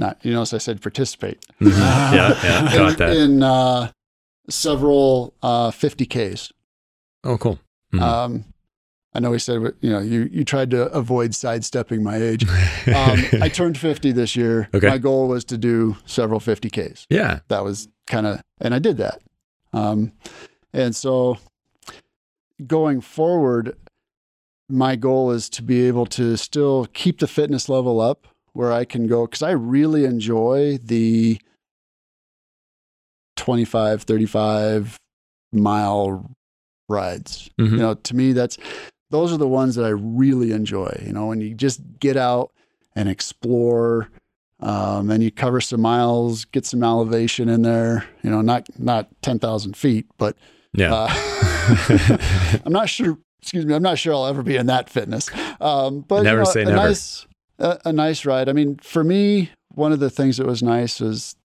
not, you notice I said participate. Yeah, got that. In several 50Ks. Oh, cool. Mm-hmm. I know he said, you know, you tried to avoid sidestepping my age. I turned 50 this year. Okay. My goal was to do several 50Ks. Yeah. That was kind of, and I did that. And so going forward, my goal is to be able to still keep the fitness level up where I can go, because I really enjoy the 25, 35 mile rides. Mm-hmm. You know, to me, those are the ones that I really enjoy. You know, when you just get out and explore, and you cover some miles, get some elevation in there, you know, not 10,000 feet, but yeah. I'm not sure I'll ever be in that fitness. But never, you know, say never. A nice ride. I mean, for me, one of the things that was nice is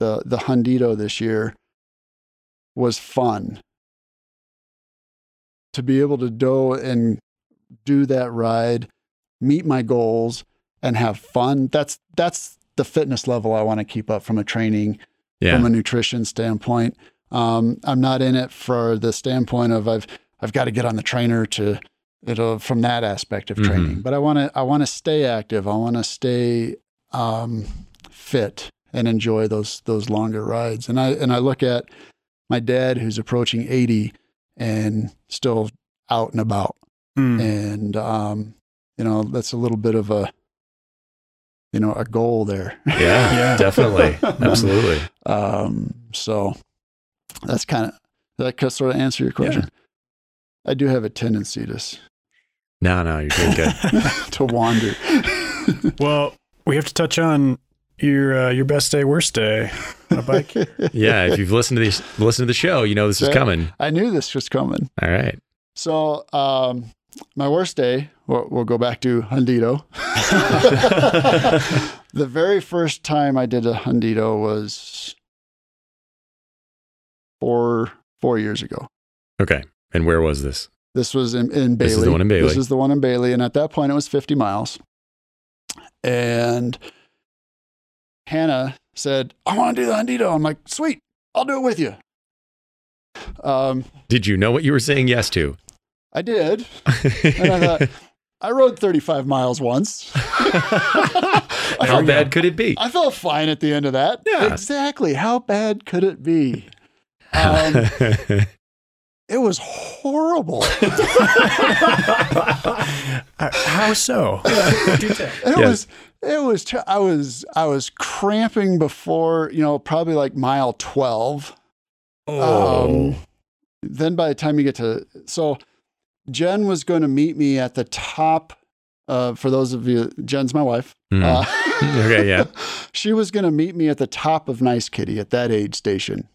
the Hundito this year was fun. To be able to go and do that ride, meet my goals, and have fun. That's the fitness level I want to keep up from a training, from a nutrition standpoint. I'm not in it for the standpoint of I've got to get on the trainer from that aspect of training. Mm-hmm. But I want to stay active. I want to stay fit and enjoy those longer rides. And I look at my dad, who's approaching 80. And still out and about. Mm. And, you know, that's a little bit of a goal there. Yeah, yeah. Definitely. Absolutely. So that's that sort of answer your question. Yeah. I do have a tendency to. No, you're doing good. To wander. Well, we have to touch on your best day, worst day on a bike. Yeah, if you've listened to the show, you know this is coming. I knew this was coming. All right. So My worst day, we'll go back to Hundito. The very first time I did a Hundito was four years ago. Okay. And where was this? This was in Bailey. This is the one in Bailey. This is the one in Bailey. And at that point, it was 50 miles. And Hannah said, I want to do the Hundito. I'm like, sweet, I'll do it with you. Did you know what you were saying yes to? I did. And I thought, I rode 35 miles once. How bad could it be? I felt fine at the end of that. Yeah. Exactly. How bad could it be? It was horrible. How so? I was cramping before, probably like mile 12. Oh. Then by the time you get to, so Jen was going to meet me at the top. For those of you, Jen's my wife. Mm. Okay, yeah. She was going to meet me at the top of Nice Kitty at that aid station,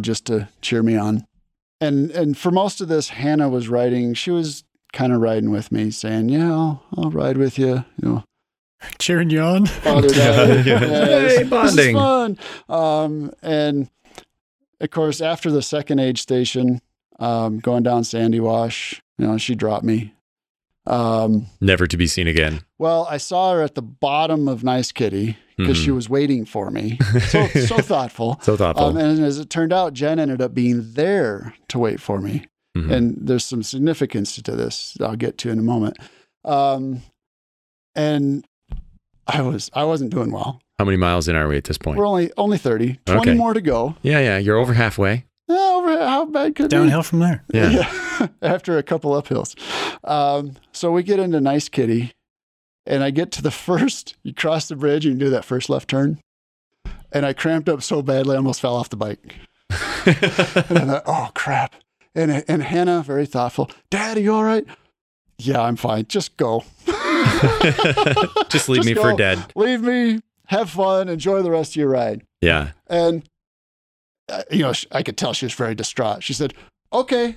just to cheer me on. And for most of this, Hannah was riding. She was kind of riding with me, saying, yeah, I'll ride with you, Cheering you on. Hey, bonding. This is fun. And of course, after the second aid station, going down Sandy Wash, she dropped me. Never to be seen again. Well, I saw her at the bottom of Nice Kitty because she was waiting for me. So thoughtful. So thoughtful. And as it turned out, Jen ended up being there to wait for me. Mm-hmm. And there's some significance to this that I'll get to in a moment. And I wasn't doing well. How many miles in are we at this point? We're only 30. 20 more to go. Yeah. You're over halfway. How bad could it be? Downhill from there. Yeah. After a couple uphills. So we get into Nice Kitty, and I get to the first, you cross the bridge, you can do that first left turn. And I cramped up so badly, I almost fell off the bike. And I thought, oh, crap. And Hannah, very thoughtful, Dad, are you all right? Yeah, I'm fine. Just go. Just leave me for dead. Leave me. Have fun. Enjoy the rest of your ride. Yeah. And I could tell she was very distraught. She said, okay.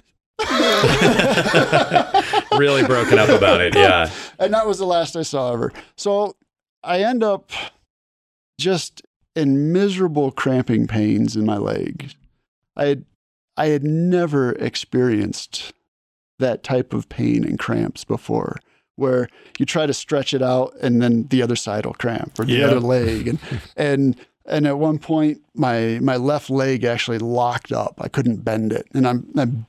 Really broken up about it. Yeah. And that was the last I saw of her. So I end up just in miserable cramping pains in my leg. I had never experienced that type of pain and cramps before, where you try to stretch it out and then the other side will cramp, or the other leg. And at one point, my left leg actually locked up. I couldn't bend it. And I'm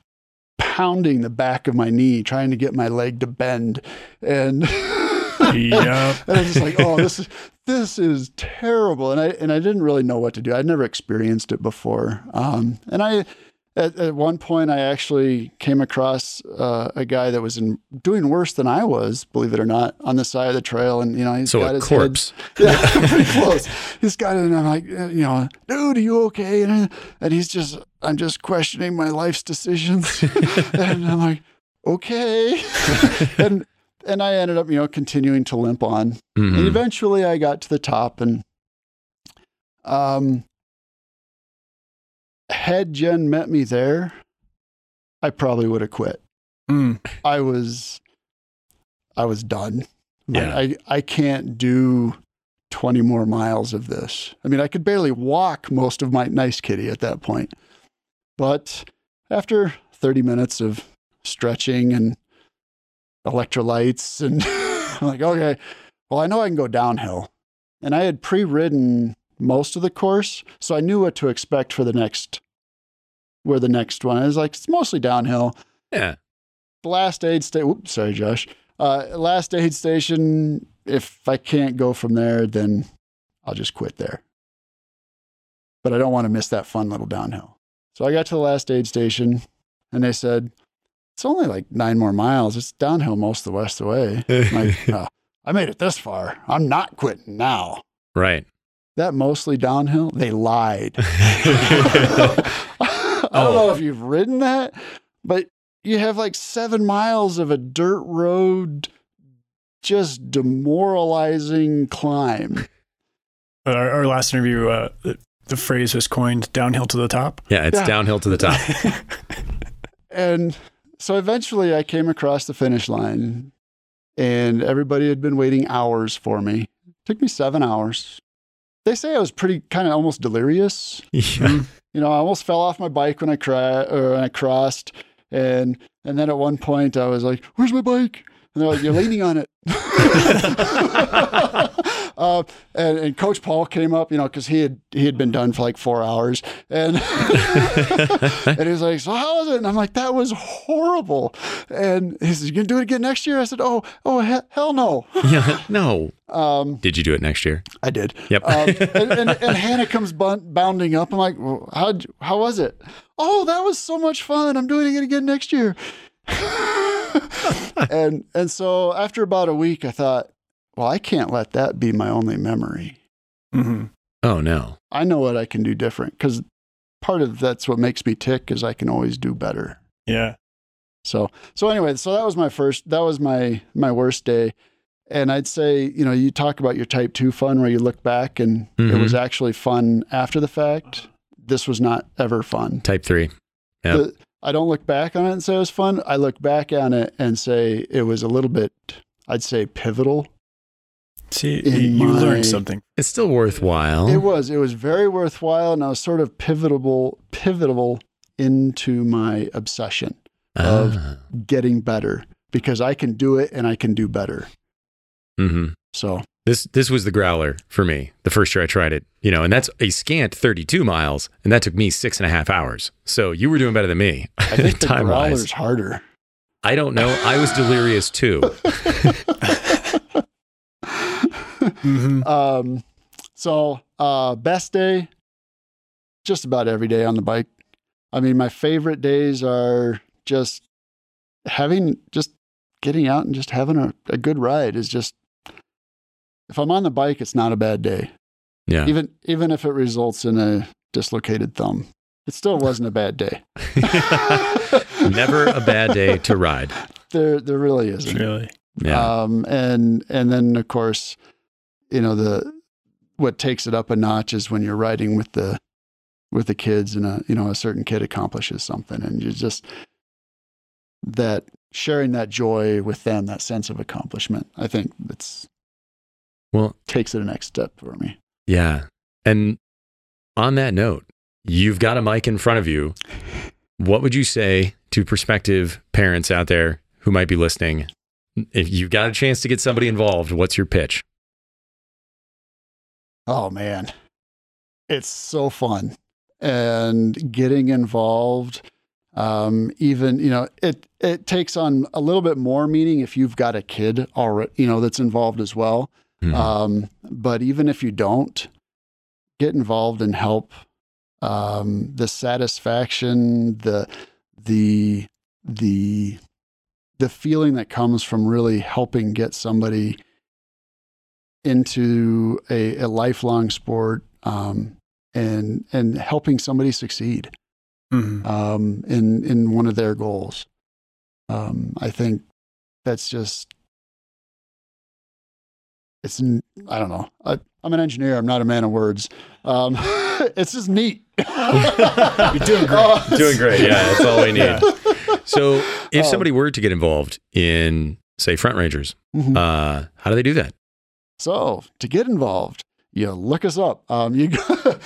pounding the back of my knee, trying to get my leg to bend. And, and I was just like, oh, this is terrible. And I didn't really know what to do. I'd never experienced it before. At one point, I actually came across a guy that was doing worse than I was, believe it or not, on the side of the trail. And, he's got his corpse. Head. Yeah, pretty close. He's got it, and I'm like, dude, are you okay? And he's just, I'm just questioning my life's decisions. And I'm like, okay. and I ended up, continuing to limp on. Mm-hmm. And eventually, I got to the top, and had Jen met me there, I probably would have quit. Mm. I was done. Yeah. I can't do 20 more miles of this. I mean, I could barely walk most of my Nice Kitty at that point. But after 30 minutes of stretching and electrolytes and I'm like, okay, well, I know I can go downhill. And I had pre-ridden most of the course, so I knew what to expect for the next one. I was like, it's mostly downhill. Yeah. Last aid station. Oops, sorry, Josh. Last aid station. If I can't go from there, then I'll just quit there. But I don't want to miss that fun little downhill. So I got to the last aid station, and they said, it's only like 9 more miles. It's downhill most of the rest of the way. Like, I made it this far. I'm not quitting now. Right. That mostly downhill, they lied. I don't know if you've ridden that, but you have like 7 miles of a dirt road, just demoralizing climb. Our last interview, the phrase was coined, downhill to the top. Yeah, it's downhill to the top. And So eventually I came across the finish line and everybody had been waiting hours for me. It took me 7 hours. They say I was pretty kind of almost delirious. Yeah. You know, I almost fell off my bike when I crossed. And then at one point I was like, where's my bike? And they're like, you're leaning on it. And Coach Paul came up, you know, because he had been done for like 4 hours, and and he was like, so how was it? And I'm like, that was horrible. And he says, you gonna do it again next year? I said, hell no. Yeah, no. Did you do it next year? I did. Yep. And Hannah comes bounding up. I'm like, well, how was it? Oh, that was so much fun. I'm doing it again next year. and so after about a week, I thought, well, I can't let that be my only memory. Mm-hmm. Oh, no. I know what I can do different, because part of that's what makes me tick is I can always do better. Yeah. So anyway, so that was my worst day. And I'd say, you know, you talk about your type 2 fun where you look back and mm-hmm. it was actually fun after the fact. This was not ever fun. Type 3. Yeah. I don't look back on it and say it was fun. I look back on it and say it was a little bit, I'd say, pivotal. See, you learned something. It's still worthwhile. It was very worthwhile, and I was sort of pivotal into my obsession of getting better, because I can do it and I can do better. Mm-hmm. So this was the growler for me the first year I tried it, you know, and that's a scant 32 miles, and that took me 6.5 hours. So you were doing better than me. I think the growler's harder. I don't know. I was delirious too. Mm-hmm. Best day, just about every day on the bike. I mean, my favorite days are just getting out and just having a good ride. Is just, if I'm on the bike, it's not a bad day. Yeah. Even if it results in a dislocated thumb, it still wasn't a bad day. Never a bad day to ride. There really isn't. Really? Yeah. And then of course, you know, what takes it up a notch is when you're riding with the kids and a certain kid accomplishes something, and you just, that sharing that joy with them, that sense of accomplishment, I think takes it a next step for me. Yeah. And on that note, you've got a mic in front of you. What would you say to prospective parents out there who might be listening? If you've got a chance to get somebody involved, what's your pitch? Oh, man, it's so fun. And getting involved, even, you know, it takes on a little bit more meaning if you've got a kid already, you know, that's involved as well. Mm-hmm. But even if you don't, get involved and help. The satisfaction, the feeling that comes from really helping get somebody into a lifelong sport, and helping somebody succeed, mm-hmm. in one of their goals. I think that's just, it's, I don't know. I'm an engineer. I'm not a man of words. It's just neat. You're doing great. Yeah, that's all we need. Yeah. So if somebody were to get involved in, say, Front Rangers, mm-hmm. How do they do that? So to get involved, you look us up. Where do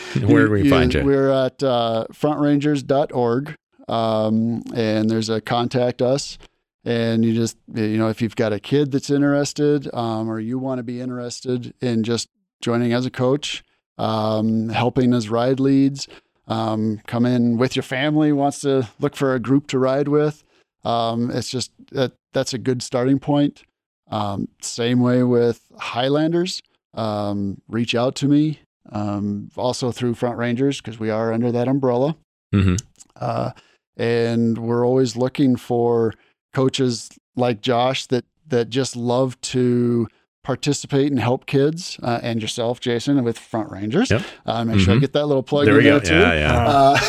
we find you? We're at frontrangers.org. And there's a contact us. And you just, you know, if you've got a kid that's interested, or you want to be interested in just joining as a coach, helping as ride leads, come in with your family, wants to look for a group to ride with. It's just that's a good starting point. Same way with Highlanders, reach out to me, also through Front Rangers, because we are under that umbrella. Mm-hmm. And we're always looking for coaches like Josh that just love to participate and help kids, and yourself, Jason, with Front Rangers. Yep. Make mm-hmm. sure I get that little plug there in there too. Yeah.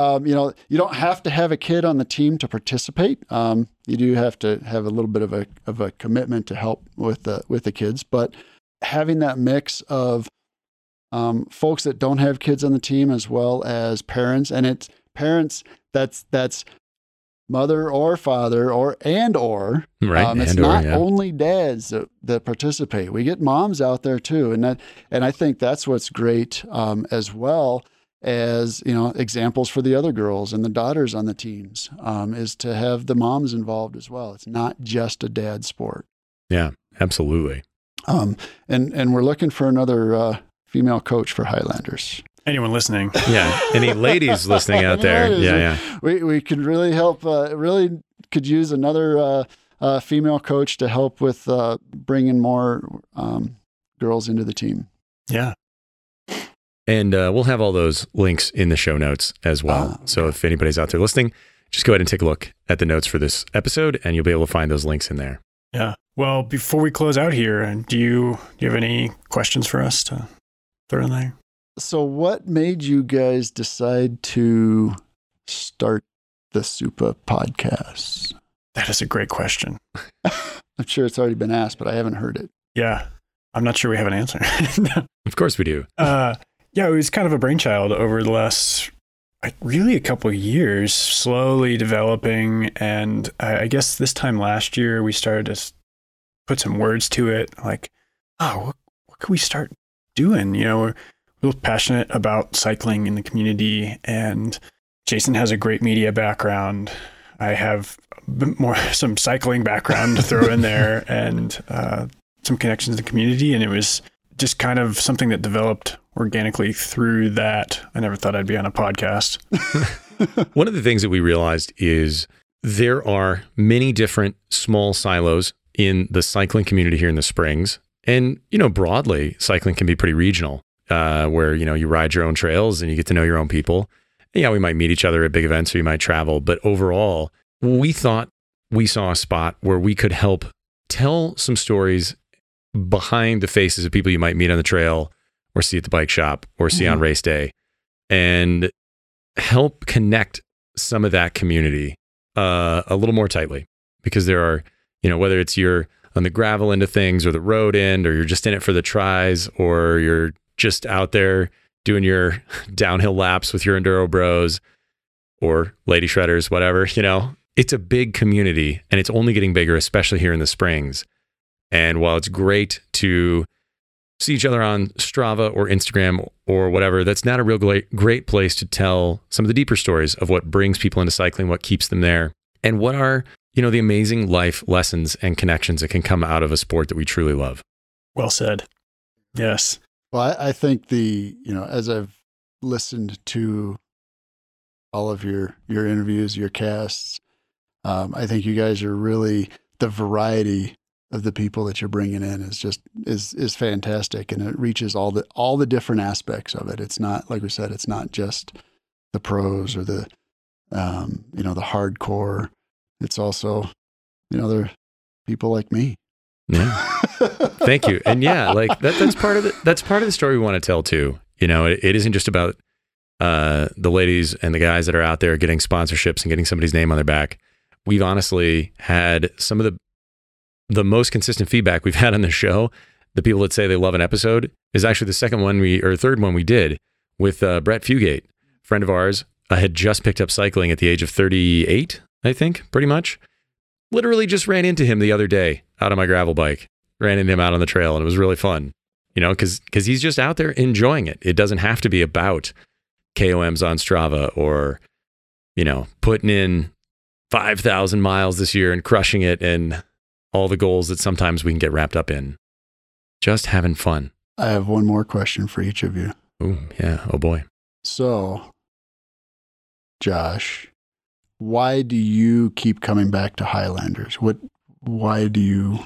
You know, you don't have to have a kid on the team to participate. You do have to have a little bit of a commitment to help with the kids, but having that mix of folks that don't have kids on the team as well as parents, and it's parents that's mother or father or right. It's and not or, yeah. only dads that participate. We get moms out there too, and I think that's what's great, as well as, you know, examples for the other girls and the daughters on the teams, is to have the moms involved as well. It's not just a dad sport. Yeah, absolutely. And we're looking for another female coach for Highlanders. Anyone listening? Yeah. Any ladies listening out there? Ladies. Yeah. We could really help. Really could use another female coach to help with bringing more girls into the team. Yeah. And we'll have all those links in the show notes as well. So if anybody's out there listening, just go ahead and take a look at the notes for this episode, and you'll be able to find those links in there. Yeah. Well, before we close out here, do you have any questions for us to throw in there? So what made you guys decide to start the Supa podcast? That is a great question. I'm sure it's already been asked, but I haven't heard it. Yeah. I'm not sure we have an answer. No. Of course we do. Yeah, it was kind of a brainchild over the last, really a couple of years, slowly developing. And I guess this time last year, we started to put some words to it. Like, what can we start doing? You know, we're passionate about cycling in the community, and Jason has a great media background. I have some cycling background to throw in there, and some connections to the community. And it was just kind of something that developed organically through that. I never thought I'd be on a podcast. One of the things that we realized is there are many different small silos in the cycling community here in the Springs. And, you know, broadly, cycling can be pretty regional. Where, you know, you ride your own trails and you get to know your own people. And yeah, we might meet each other at big events or you might travel. But overall, we thought we saw a spot where we could help tell some stories behind the faces of people you might meet on the trail or see at the bike shop or see on race day, and help connect some of that community a little more tightly, because there are, you know, whether it's you're on the gravel end of things or the road end, or you're just in it for the tries, or you're just out there doing your downhill laps with your enduro bros or lady shredders, whatever, you know, it's a big community and it's only getting bigger, especially here in the Springs. And while it's great to see each other on Strava or Instagram or whatever, that's not a real great place to tell some of the deeper stories of what brings people into cycling, what keeps them there, and what are, you know, the amazing life lessons and connections that can come out of a sport that we truly love. Well said. Yes. Well, I think as I've listened to all of your interviews, your casts, I think you guys are really, the variety of the people that you're bringing in is fantastic. And it reaches all the different aspects of it. It's not, like we said, it's not just the pros or the, you know, the hardcore. It's also, you know, they're people like me. Yeah. Thank you. And yeah, like that's part of the story we want to tell too. You know, it isn't just about the ladies and the guys that are out there getting sponsorships and getting somebody's name on their back. We've honestly had some of the most consistent feedback we've had on the show. The people that say they love an episode is actually the third one we did with Brett Fugate, friend of ours, had just picked up cycling at the age of 38, I think, pretty much. Literally just ran into him the other day out on my gravel bike. Ran into him out on the trail, and it was really fun, you know, because he's just out there enjoying it. It doesn't have to be about KOMs on Strava or, you know, putting in 5,000 miles this year and crushing it and all the goals that sometimes we can get wrapped up in. Just having fun. I have one more question for each of you. Oh, yeah. Oh, boy. So, Josh, why do you keep coming back to Highlanders? Why do you...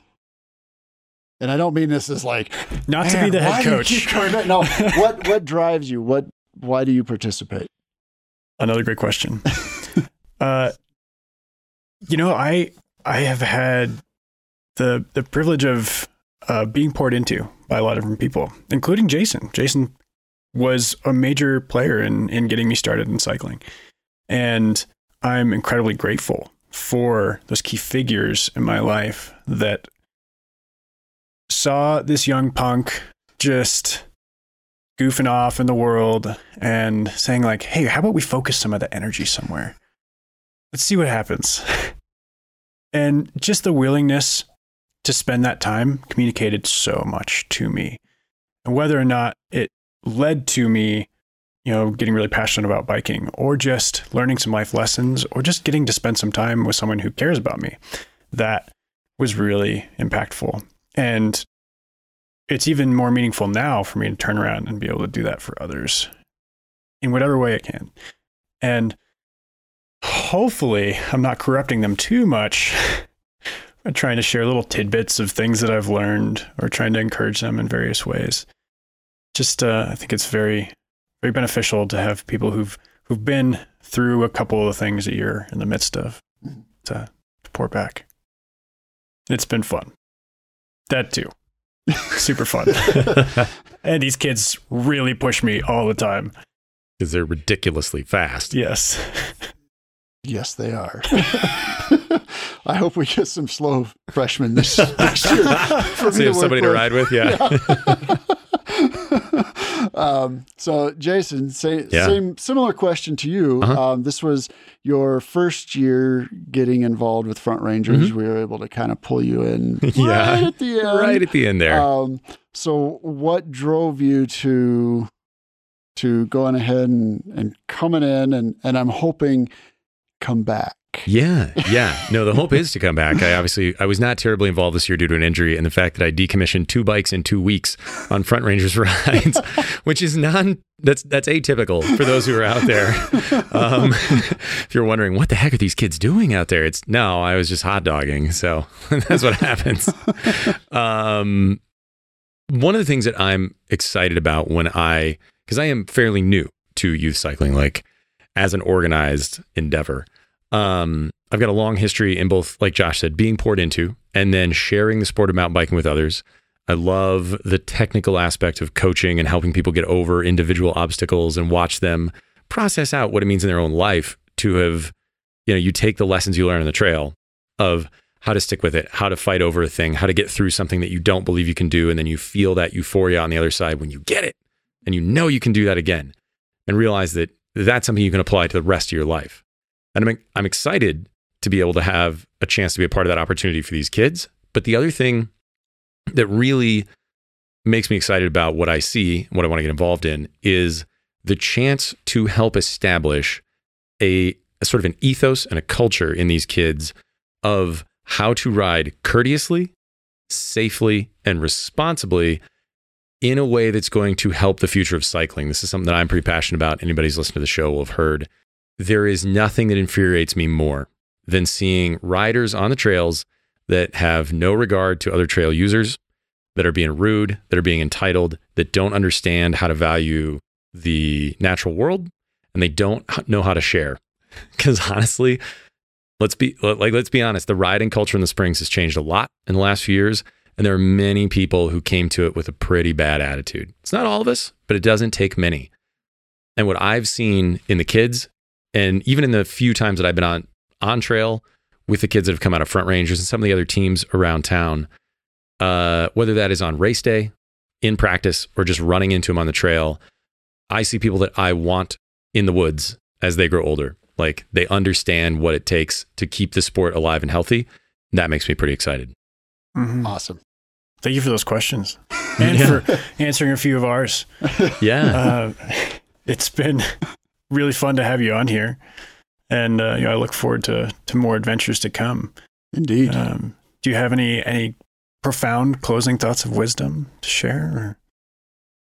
And I don't mean this as like, not to be the head coach. No, what drives you? Why do you participate? Another great question. You know, I have had the privilege of being poured into by a lot of different people, including Jason. Jason was a major player in getting me started in cycling. And I'm incredibly grateful for those key figures in my life that saw this young punk just goofing off in the world and saying like, hey, how about we focus some of the energy somewhere? let's see what happens. And just the willingness to spend that time communicated so much to me. And whether or not it led to me, you know, getting really passionate about biking or just learning some life lessons or just getting to spend some time with someone who cares about me, that was really impactful. And it's even more meaningful now for me to turn around and be able to do that for others in whatever way I can. And hopefully I'm not corrupting them too much by trying to share little tidbits of things that I've learned or trying to encourage them in various ways. Just, I think it's very, very beneficial to have people who've been through a couple of the things that you're in the midst of to pour back. It's been fun. That too. Super fun. And these kids really push me all the time. Because they're ridiculously fast. Yes. Yes, they are. I hope we get some slow freshmen this year. So you have somebody to ride with? Yeah. So Jason, same similar question to you. Uh-huh. This was your first year getting involved with Front Rangers. Mm-hmm. We were able to kind of pull you in right at the end. Right at the end there. So what drove you to going ahead and coming in and I'm hoping come back? Yeah. No, the hope is to come back. I was not terribly involved this year due to an injury and the fact that I decommissioned 2 bikes in 2 weeks on Front Rangers rides, which is that's atypical for those who are out there. If you're wondering, what the heck are these kids doing out there? I was just hot dogging. So that's what happens. One of the things that I'm excited about because I am fairly new to youth cycling, like as an organized endeavor. I've got a long history in both, like Josh said, being poured into and then sharing the sport of mountain biking with others. I love the technical aspect of coaching and helping people get over individual obstacles and watch them process out what it means in their own life to have, you take the lessons you learn on the trail of how to stick with it, how to fight over a thing, how to get through something that you don't believe you can do. And then you feel that euphoria on the other side when you get it and you can do that again and realize that that's something you can apply to the rest of your life. And I'm excited to be able to have a chance to be a part of that opportunity for these kids. But the other thing that really makes me excited about what I see, what I want to get involved in, is the chance to help establish a sort of an ethos and a culture in these kids of how to ride courteously, safely, and responsibly in a way that's going to help the future of cycling. This is something that I'm pretty passionate about. Anybody who's listened to the show will have heard. There is nothing that infuriates me more than seeing riders on the trails that have no regard to other trail users, that are being rude, that are being entitled, that don't understand how to value the natural world, and they don't know how to share. Because honestly, let's be honest, the riding culture in the Springs has changed a lot in the last few years, and there are many people who came to it with a pretty bad attitude. It's not all of us, but it doesn't take many. And what I've seen in the kids, and even in the few times that I've been on trail with the kids that have come out of Front Rangers and some of the other teams around town, whether that is on race day, in practice, or just running into them on the trail, I see people that I want in the woods as they grow older. Like, they understand what it takes to keep the sport alive and healthy. And that makes me pretty excited. Mm-hmm. Awesome. Thank you for those questions and for answering a few of ours. Yeah. It's been really fun to have you on here, and I look forward to more adventures to come. Indeed. Do you have any profound closing thoughts of wisdom to share? Or?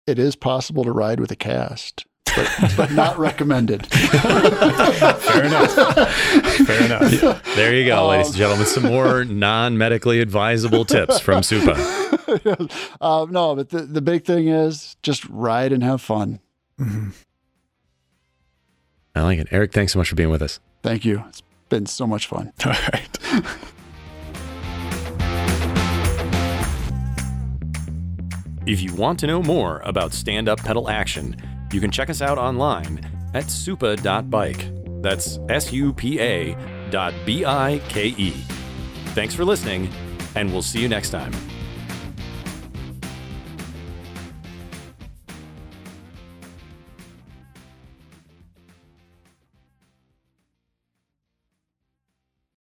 It is possible to ride with a cast, but not recommended. Fair enough. Yeah. There you go, ladies and gentlemen. Some more non-medically advisable tips from Supa. No, but the big thing is just ride and have fun. Mm-hmm. I like it. Eric, thanks so much for being with us. Thank you. It's been so much fun. All right. If you want to know more about stand-up pedal action, you can check us out online at supa.bike. That's SUPA.BIKE. Thanks for listening, and we'll see you next time.